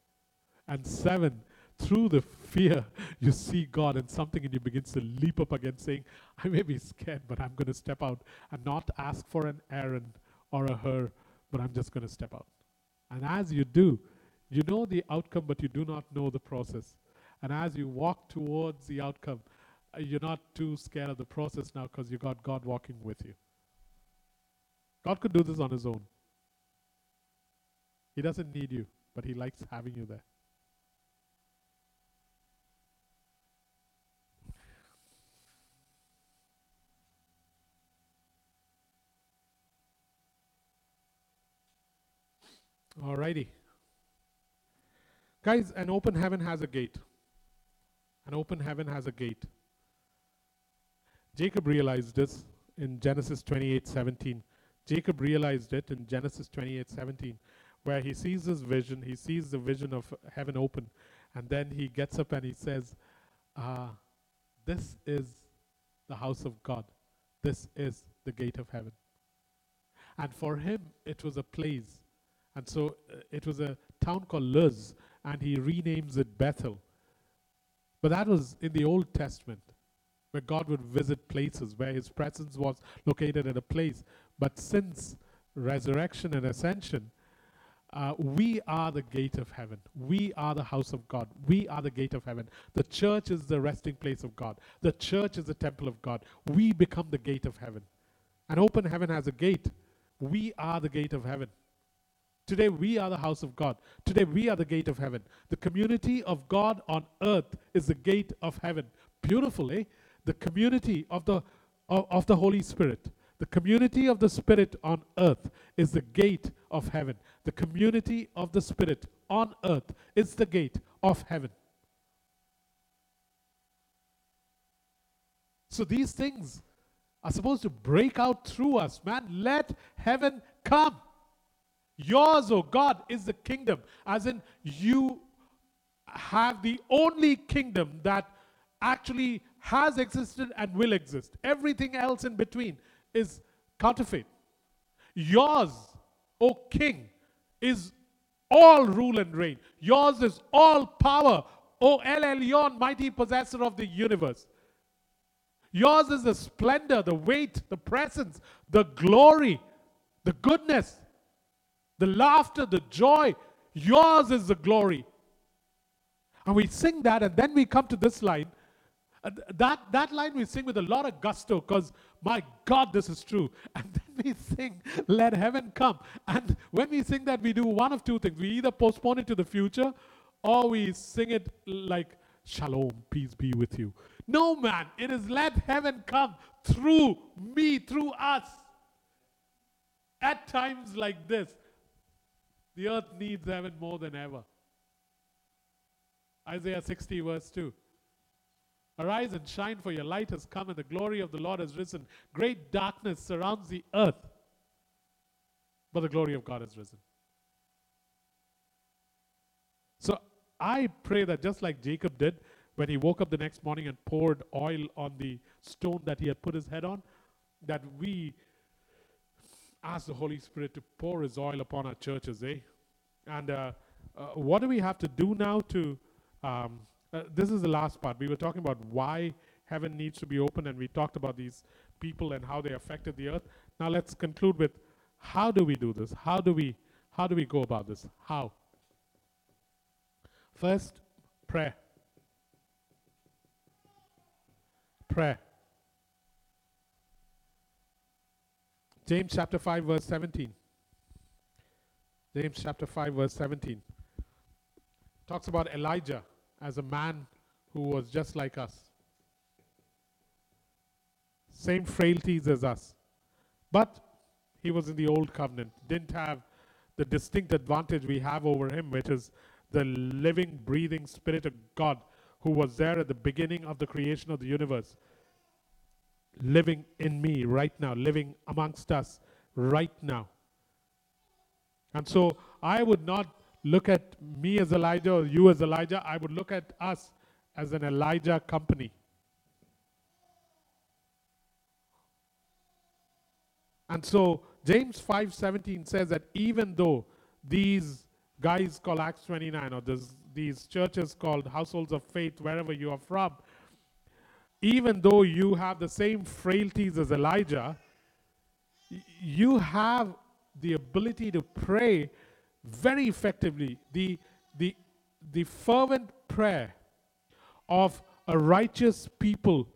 And seven, through the fear, you see God, and something in you begins to leap up again saying, I may be scared, but I'm going to step out and not ask for an Aaron or a her, but I'm just going to step out. And as you do, you know the outcome, but you do not know the process. And as you walk towards the outcome, uh, you're not too scared of the process now because you got God walking with you. God could do this on his own. He doesn't need you, but he likes having you there. Alrighty. Guys, an open heaven has a gate. An open heaven has a gate. Jacob realized this in Genesis twenty-eight seventeen. Jacob realized it in Genesis twenty-eight seventeen, where he sees this vision. He sees the vision of heaven open. And then he gets up and he says, uh, this is the house of God. This is the gate of heaven. And for him, it was a place. And so uh, it was a town called Luz, and he renames it Bethel. But that was in the Old Testament, where God would visit places, where his presence was located at a place. But since resurrection and ascension, uh, we are the gate of heaven. We are the house of God. We are the gate of heaven. The church is the resting place of God. The church is the temple of God. We become the gate of heaven. An open heaven has a gate. We are the gate of heaven. Today we are the house of God. Today we are the gate of heaven. The community of God on earth is the gate of heaven. Beautiful, eh? The community of the of, of the Holy Spirit. The community of the Spirit on earth is the gate of heaven. The community of the Spirit on earth is the gate of heaven. So these things are supposed to break out through us, man. Let heaven come. Yours, O God, is the kingdom. As in, you have the only kingdom that actually has existed and will exist. Everything else in between is counterfeit. Yours, O King, is all rule and reign. Yours is all power, O El Elyon, mighty possessor of the universe. Yours is the splendor, the weight, the presence, the glory, the goodness, the laughter, the joy. Yours is the glory. And we sing that, and then we come to this line. Uh, th- that, that line we sing with a lot of gusto because, my God, this is true. And then we sing, let heaven come. And when we sing that, we do one of two things. We either postpone it to the future, or we sing it like, shalom, peace be with you. No, man, it is let heaven come through me, through us. At times like this, the earth needs heaven more than ever. Isaiah sixty verse two. Arise and shine, for your light has come and the glory of the Lord has risen. Great darkness surrounds the earth, but the glory of God has risen. So I pray that just like Jacob did when he woke up the next morning and poured oil on the stone that he had put his head on, that we ask the Holy Spirit to pour his oil upon our churches, eh? And uh, uh, what do we have to do now to, um, uh, this is the last part. We were talking about why heaven needs to be open, and we talked about these people and how they affected the earth. Now let's conclude with, how do we do this? How do we, how do we go about this? How? First, prayer. Prayer. James chapter five verse seventeen. James chapter five verse seventeen. Talks about Elijah as a man who was just like us. Same frailties as us. But he was in the old covenant. Didn't have the distinct advantage we have over him, which is the living, breathing Spirit of God who was there at the beginning of the creation of the universe, living in me right now, living amongst us right now. And so I would not look at me as Elijah or you as Elijah. I would look at us as an Elijah company. And so James five seventeen says that even though these guys called Acts twenty-nine, or this, these churches called households of faith, wherever you are from, even though you have the same frailties as Elijah, you have the ability to pray very effectively. The, the, the fervent prayer of a righteous people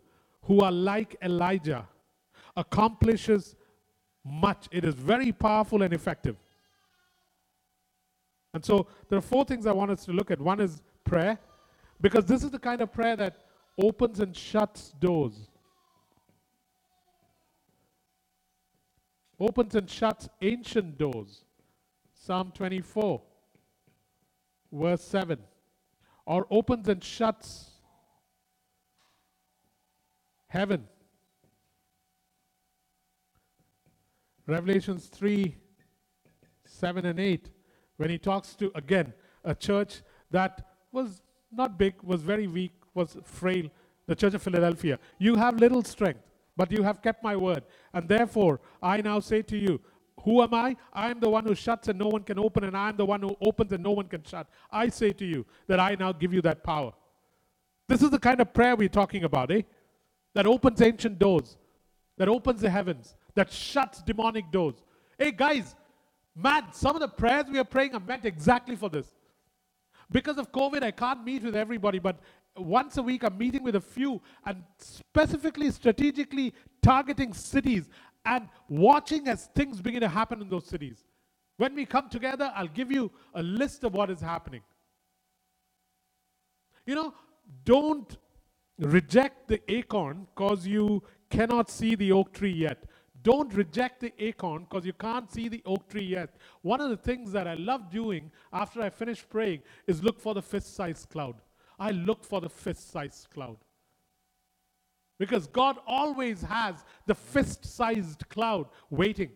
who are like Elijah accomplishes much. It is very powerful and effective. And so there are four things I want us to look at. One is prayer, because this is the kind of prayer that opens and shuts doors. Opens and shuts ancient doors. Psalm twenty-four, verse seven. Or opens and shuts heaven. Revelations three, seven and eight. When he talks to, again, a church that was not big, was very weak, was frail, the church of Philadelphia. You have little strength, but you have kept my word. And therefore, I now say to you, who am I? I am the one who shuts and no one can open, and I am the one who opens and no one can shut. I say to you that I now give you that power. This is the kind of prayer we're talking about, eh? That opens ancient doors, that opens the heavens, that shuts demonic doors. Hey, guys, man, some of the prayers we are praying are meant exactly for this. Because of COVID, I can't meet with everybody, but once a week I'm meeting with a few and specifically, strategically targeting cities and watching as things begin to happen in those cities. When we come together, I'll give you a list of what is happening. You know, don't reject the acorn because you cannot see the oak tree yet. Don't reject the acorn because you can't see the oak tree yet. One of the things that I love doing after I finish praying is look for the fist-sized cloud. I look for the fist-sized cloud. Because God always has the fist-sized cloud waiting.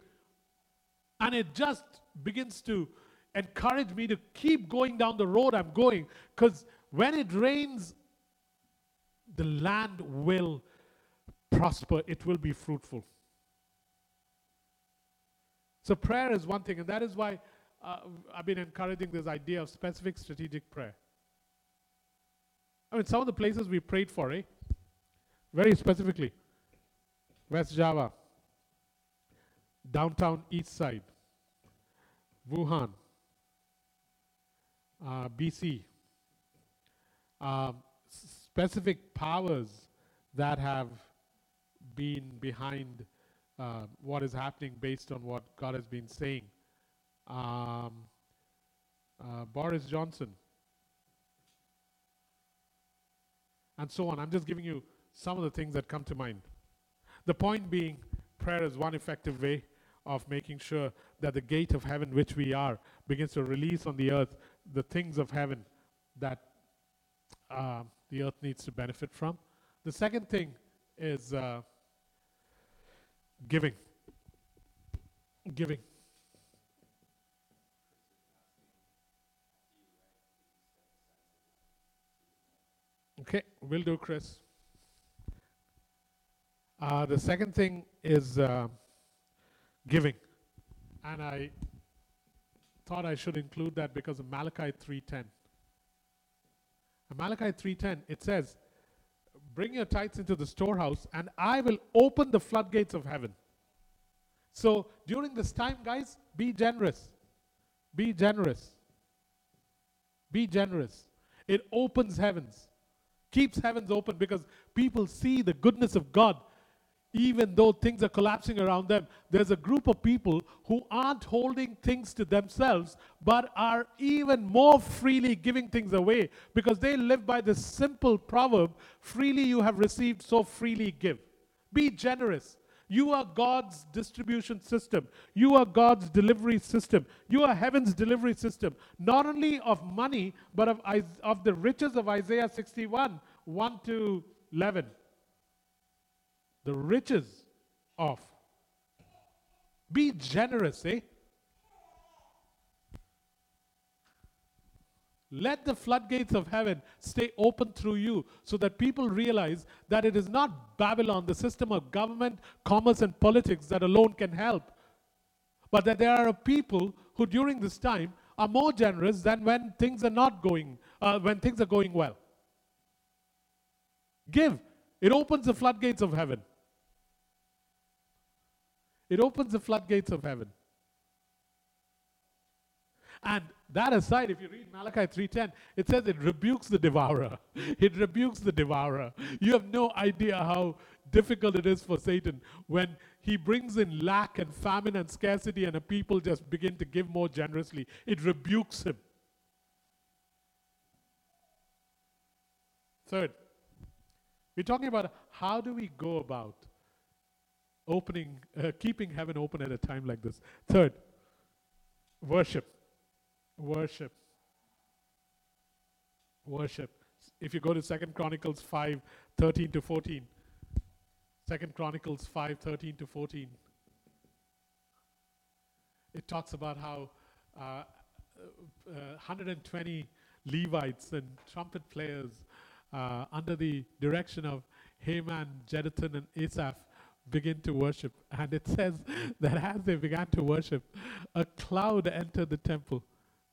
And it just begins to encourage me to keep going down the road I'm going, because when it rains, the land will prosper. It will be fruitful. So prayer is one thing, and that is why uh, I've been encouraging this idea of specific strategic prayer. I mean, some of the places we prayed for, eh? Very specifically. West Java, downtown east side, Wuhan, uh, B C, uh, specific powers that have been behind Uh, what is happening based on what God has been saying. Um, uh, Boris Johnson. And so on. I'm just giving you some of the things that come to mind. The point being, prayer is one effective way of making sure that the gate of heaven, which we are, begins to release on the earth the things of heaven that uh, the earth needs to benefit from. The second thing is... Uh, Giving. Giving. Okay, will do, Chris. Uh, the second thing is uh, giving. And I thought I should include that because of Malachi three ten. In Malachi three ten, it says, bring your tithes into the storehouse, and I will open the floodgates of heaven. So during this time, guys, be generous. Be generous. Be generous. It opens heavens. Keeps heavens open, because people see the goodness of God even though things are collapsing around them. There's a group of people who aren't holding things to themselves, but are even more freely giving things away, because they live by this simple proverb, freely you have received, so freely give. Be generous. You are God's distribution system. You are God's delivery system. You are heaven's delivery system, not only of money, but of, of the riches of Isaiah sixty-one, one to eleven. The riches of. Be generous, eh? Let the floodgates of heaven stay open through you so that people realize that it is not Babylon, the system of government, commerce, and politics that alone can help, but that there are people who during this time are more generous than when things are not going, uh, when things are going well. Give. It opens the floodgates of heaven. It opens the floodgates of heaven. And that aside, if you read Malachi three ten, it says it rebukes the devourer. It rebukes the devourer. You have no idea how difficult it is for Satan when he brings in lack and famine and scarcity and a people just begin to give more generously. It rebukes him. Third, we're talking about how do we go about opening, uh, keeping heaven open at a time like this. Third, worship. Worship. Worship. If you go to Second Chronicles five, thirteen to fourteen. Second Chronicles five, thirteen to fourteen. It talks about how uh, uh, one hundred twenty Levites and trumpet players uh, under the direction of Heman, Jeduthun, and Asaph begin to worship. And it says that as they began to worship, a cloud entered the temple,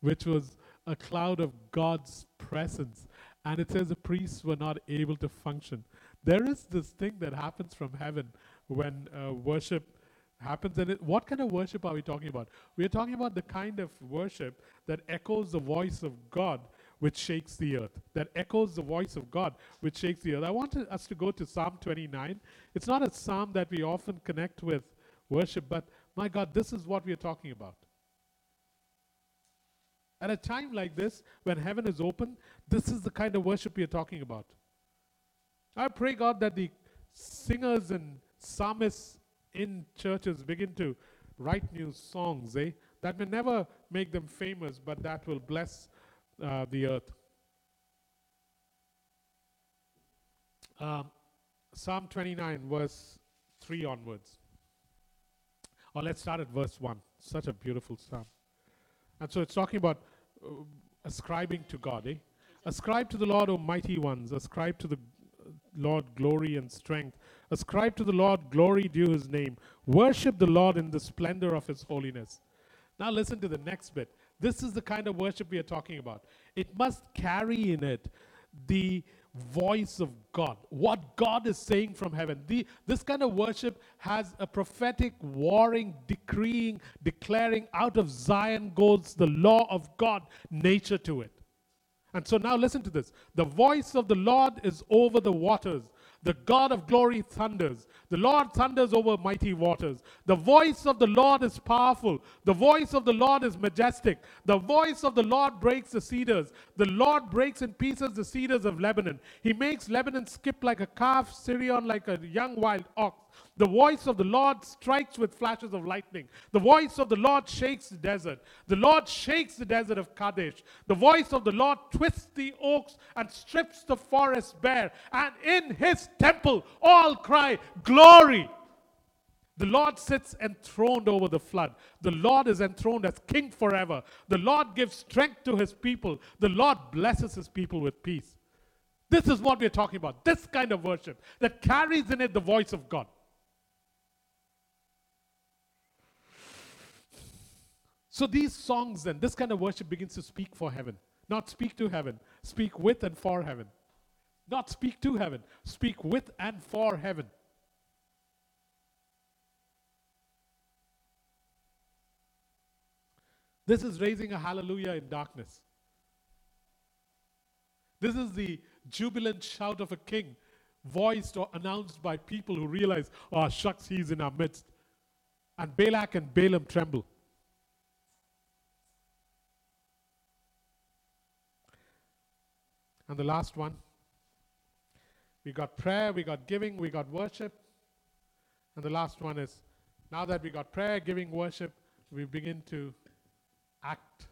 which was a cloud of God's presence. And it says the priests were not able to function. There is this thing that happens from heaven when uh, worship happens. And it, what kind of worship are we talking about? We are talking about the kind of worship that echoes the voice of God, which shakes the earth. That echoes the voice of God, which shakes the earth. I want us to go to Psalm twenty-nine. It's not a psalm that we often connect with worship, but my God, this is what we are talking about. At a time like this, when heaven is open, this is the kind of worship we are talking about. I pray, God, that the singers and psalmists in churches begin to write new songs, eh? That may never make them famous, but that will bless uh, the earth. Um, Psalm twenty-nine, verse three onwards. Or let's start at verse one. Such a beautiful psalm. And so it's talking about uh, ascribing to God, eh? Ascribe to the Lord, O mighty ones. Ascribe to the uh, Lord glory and strength. Ascribe to the Lord glory due his name. Worship the Lord in the splendor of his holiness. Now listen to the next bit. This is the kind of worship we are talking about. It must carry in it the voice of God, what God is saying from heaven. The, this kind of worship has a prophetic, warring, decreeing, declaring, out of Zion goes the law of God, nature to it. And so now listen to this. The voice of the Lord is over the waters. The God of glory thunders. The Lord thunders over mighty waters. The voice of the Lord is powerful. The voice of the Lord is majestic. The voice of the Lord breaks the cedars. The Lord breaks in pieces the cedars of Lebanon. He makes Lebanon skip like a calf, Sirion like a young wild ox. The voice of the Lord strikes with flashes of lightning. The voice of the Lord shakes the desert. The Lord shakes the desert of Kadesh. The voice of the Lord twists the oaks and strips the forest bare. And in his temple all cry, glory! The Lord sits enthroned over the flood. The Lord is enthroned as king forever. The Lord gives strength to his people. The Lord blesses his people with peace. This is what we're talking about. This kind of worship that carries in it the voice of God. So these songs then, this kind of worship begins to speak for heaven. Not speak to heaven, speak with and for heaven. Not speak to heaven, speak with and for heaven. This is raising a hallelujah in darkness. This is the jubilant shout of a king, voiced or announced by people who realize, oh shucks, he's in our midst. And Balak and Balaam tremble. And the last one, we got prayer, we got giving, we got worship, And the last one is, now that we got prayer, giving, worship, we begin to act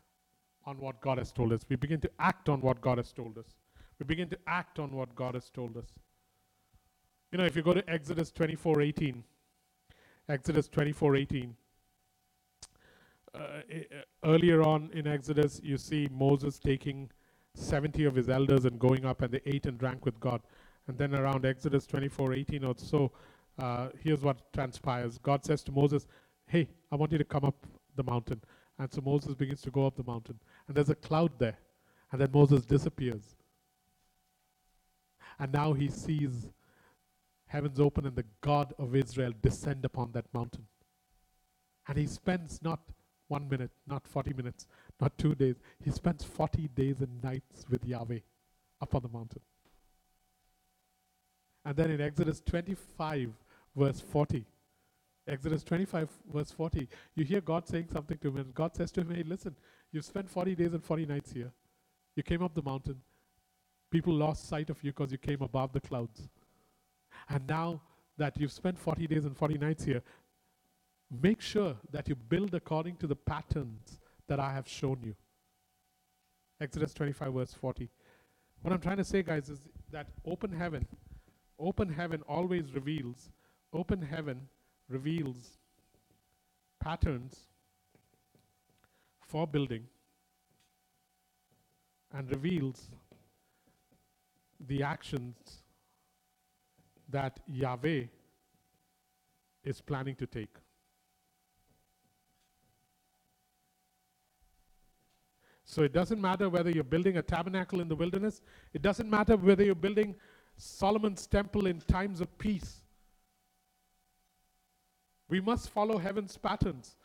on what God has told us. We begin to act on what God has told us. We begin to act on what God has told us. You know, if you go to Exodus twenty-four eighteen, Exodus twenty-four eighteen, uh, earlier on in Exodus, you see Moses taking seventy of his elders and going up, and they ate and drank with God. And then around Exodus twenty-four eighteen or so, uh, here's what transpires. God says to Moses, hey, I want you to come up the mountain. And so Moses begins to go up the mountain. And there's a cloud there. And then Moses disappears. And now he sees heavens open and the God of Israel descend upon that mountain. And he spends not one minute, not forty minutes, not two days. He spends forty days and nights with Yahweh up on the mountain. And then in Exodus twenty-five verse forty, Exodus twenty-five verse forty, you hear God saying something to him, and God says to him, hey, listen, you spent forty days and forty nights here. You came up the mountain. People lost sight of you because you came above the clouds. And now that you've spent forty days and forty nights here, make sure that you build according to the patterns that I have shown you. Exodus twenty-five verse forty. What I'm trying to say, guys, is that open heaven, open heaven always reveals, open heaven reveals patterns for building and reveals the actions that Yahweh is planning to take. So it doesn't matter whether you're building a tabernacle in the wilderness. It doesn't matter whether you're building Solomon's temple in times of peace. We must follow heaven's patterns.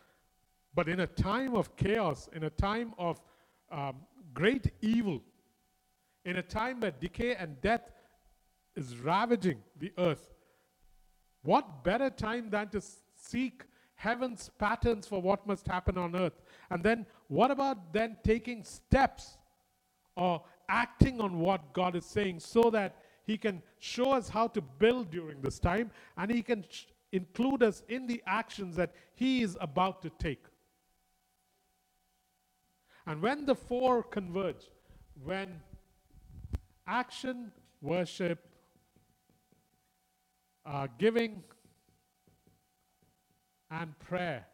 But in a time of chaos, in a time of um, great evil, in a time where decay and death is ravaging the earth, what better time than to seek heaven's patterns for what must happen on earth? And then what about then taking steps or acting on what God is saying so that he can show us how to build during this time, and he can sh- include us in the actions that he is about to take. And when the four converge, when action, worship, Uh, giving and prayer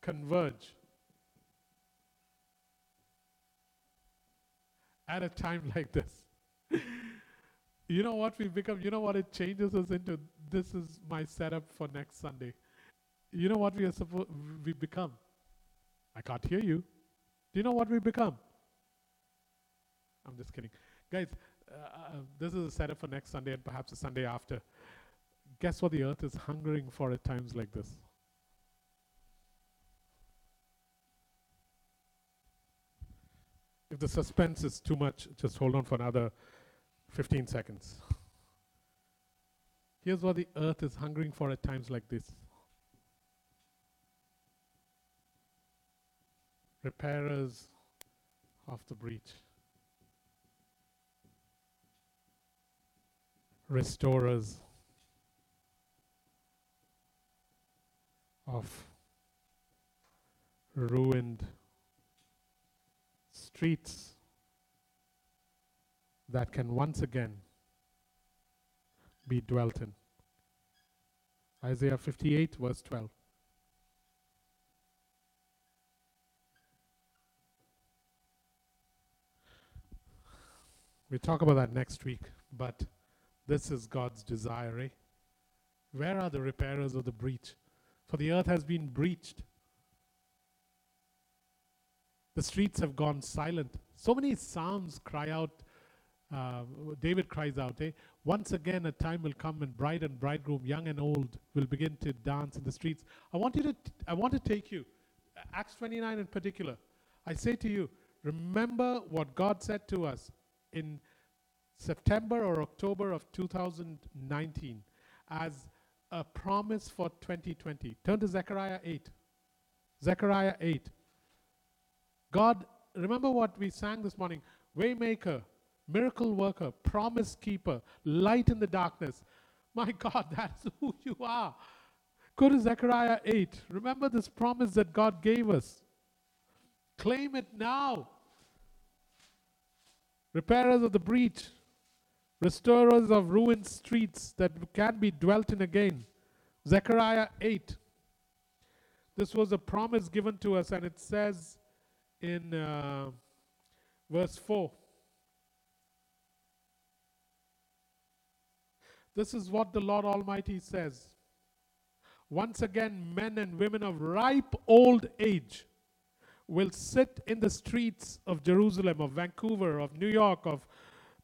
converge at a time like this. You know what we become? You know what it changes us into? This is my setup for next Sunday. You know what we are supposed we become? I can't hear you. Do you know what we become? I'm just kidding, guys. Uh, this is a setup for next Sunday and perhaps the Sunday after. Guess what the earth is hungering for at times like this? If the suspense is too much, just hold on for another fifteen seconds. Here's what the earth is hungering for at times like this. Repairers of the breach. Restorers of ruined streets that can once again be dwelt in. Isaiah fifty-eight verse twelve. We'll talk about that next week, but this is God's desire, eh? Where are the repairers of the breach? For the earth has been breached. The streets have gone silent. So many psalms cry out. Uh, David cries out, eh? Once again a time will come when bride and bridegroom, young and old, will begin to dance in the streets. I want you to, t- I want to take you, Acts twenty-nine in particular. I say to you, remember what God said to us in September or October of two thousand nineteen as a promise for twenty twenty. Turn to Zechariah eight. Zechariah eight. God, remember what we sang this morning? Waymaker, miracle worker, promise keeper, light in the darkness. My God, that's who you are. Go to Zechariah eight. Remember this promise that God gave us. Claim it now. Repairers of the breach, restorers of ruined streets that can be dwelt in again. Zechariah eight. This was a promise given to us, and it says in uh, verse four. This is what the Lord Almighty says. Once again, men and women of ripe old age will sit in the streets of Jerusalem, of Vancouver, of New York, of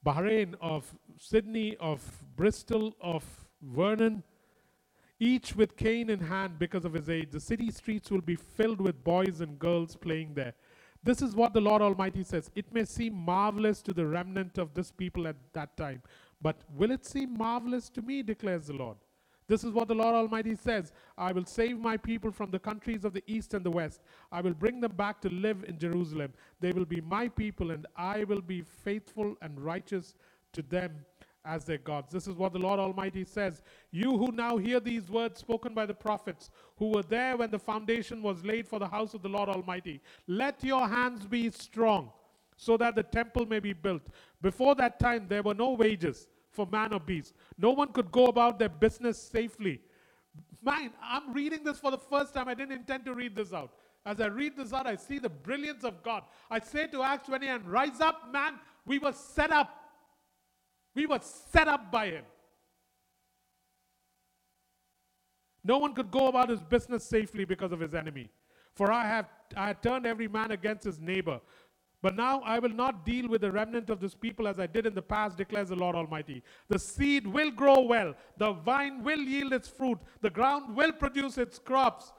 Bahrain, of Sydney, of Bristol, of Vernon, each with cane in hand because of his age. The city streets will be filled with boys and girls playing there. This is what the Lord Almighty says. It may seem marvelous to the remnant of this people at that time, but will it seem marvelous to me, declares the Lord. This is what the Lord Almighty says. I will save my people from the countries of the east and the west. I will bring them back to live in Jerusalem. They will be my people, and I will be faithful and righteous to them as their gods. This is what the Lord Almighty says. You who now hear these words spoken by the prophets, who were there when the foundation was laid for the house of the Lord Almighty, let your hands be strong, so that the temple may be built. Before that time, there were no wages for man or beast. No one could go about their business safely. Man, I'm reading this for the first time. I didn't intend to read this out. As I read this out, I see the brilliance of God. I say to Acts twenty-nine, rise up, man. We were set up. We were set up by him. No one could go about his business safely because of his enemy. For I have I have turned every man against his neighbor. But now I will not deal with the remnant of this people as I did in the past, declares the Lord Almighty. The seed will grow well. The vine will yield its fruit. The ground will produce its crops.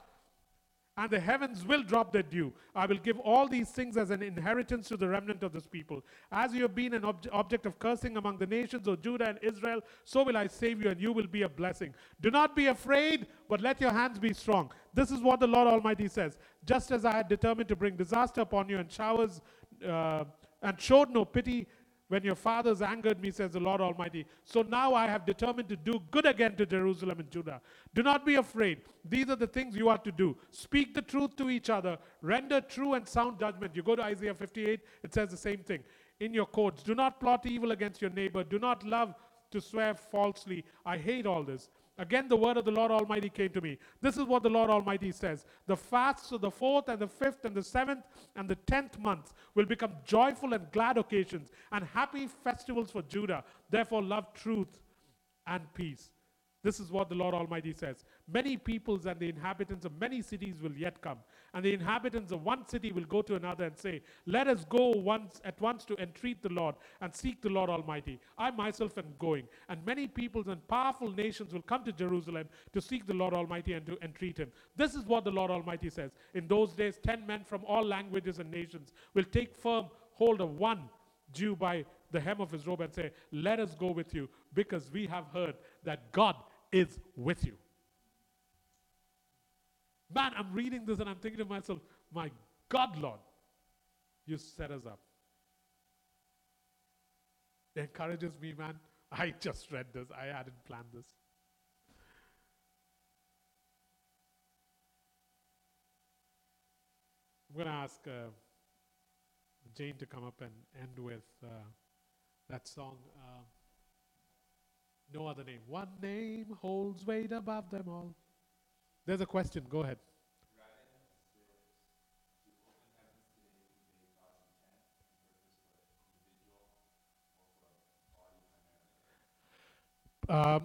And the heavens will drop their dew. I will give all these things as an inheritance to the remnant of this people. As you have been an ob- object of cursing among the nations of Judah and Israel, so will I save you, and you will be a blessing. Do not be afraid, but let your hands be strong. This is what the Lord Almighty says. Just as I had determined to bring disaster upon you and showers, Uh, and showed no pity when your fathers angered me, says the Lord Almighty. So now I have determined to do good again to Jerusalem and Judah. Do not be afraid. These are the things you are to do. Speak the truth to each other. Render true and sound judgment. You go to Isaiah fifty-eight, it says the same thing. In your courts, do not plot evil against your neighbor. Do not love to swear falsely. I hate all this. Again, the word of the Lord Almighty came to me. This is what the Lord Almighty says. The fasts of the fourth and the fifth and the seventh and the tenth months will become joyful and glad occasions and happy festivals for Judah. Therefore, love truth and peace. This is what the Lord Almighty says. Many peoples and the inhabitants of many cities will yet come. And the inhabitants of one city will go to another and say, let us go once at once to entreat the Lord and seek the Lord Almighty. I myself am going. And many peoples and powerful nations will come to Jerusalem to seek the Lord Almighty and to entreat him. This is what the Lord Almighty says. In those days, ten men from all languages and nations will take firm hold of one Jew by the hem of his robe and say, let us go with you, because we have heard that God is with you. Man, I'm reading this and I'm thinking to myself, my God, Lord, you set us up. It encourages me, man. I just read this. I hadn't planned this. I'm going to ask uh, Jane to come up and end with uh, that song. Uh, No other name. One name holds weight above them all. There's a question. Go ahead. Uh,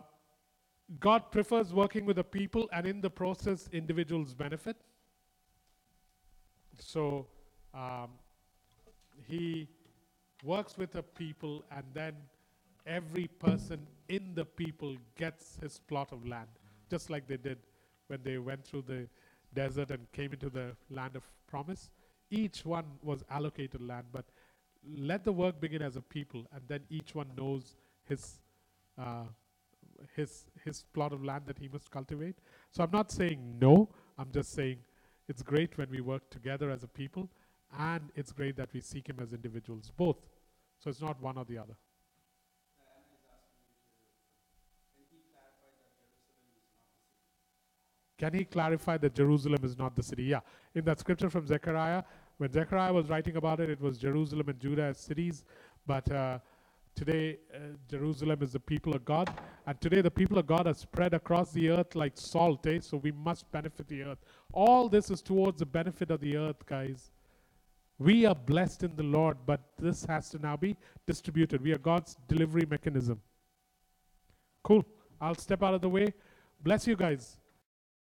God prefers working with the people, and in the process, individuals benefit. So um, he works with the people, and then every person in the people gets his plot of land, just like they did when they went through the desert and came into the land of promise. Each one was allocated land, but let the work begin as a people, and then each one knows his uh, his his plot of land that he must cultivate. So I'm not saying no, I'm just saying it's great when we work together as a people, and it's great that we seek him as individuals, both. So it's not one or the other. Can he clarify that Jerusalem is not the city? Yeah. In that scripture from Zechariah, when Zechariah was writing about it, it was Jerusalem and Judah as cities. But uh, today, uh, Jerusalem is the people of God. And today, the people of God are spread across the earth like salt, eh? So we must benefit the earth. All this is towards the benefit of the earth, guys. We are blessed in the Lord, but this has to now be distributed. We are God's delivery mechanism. Cool. I'll step out of the way. Bless you guys.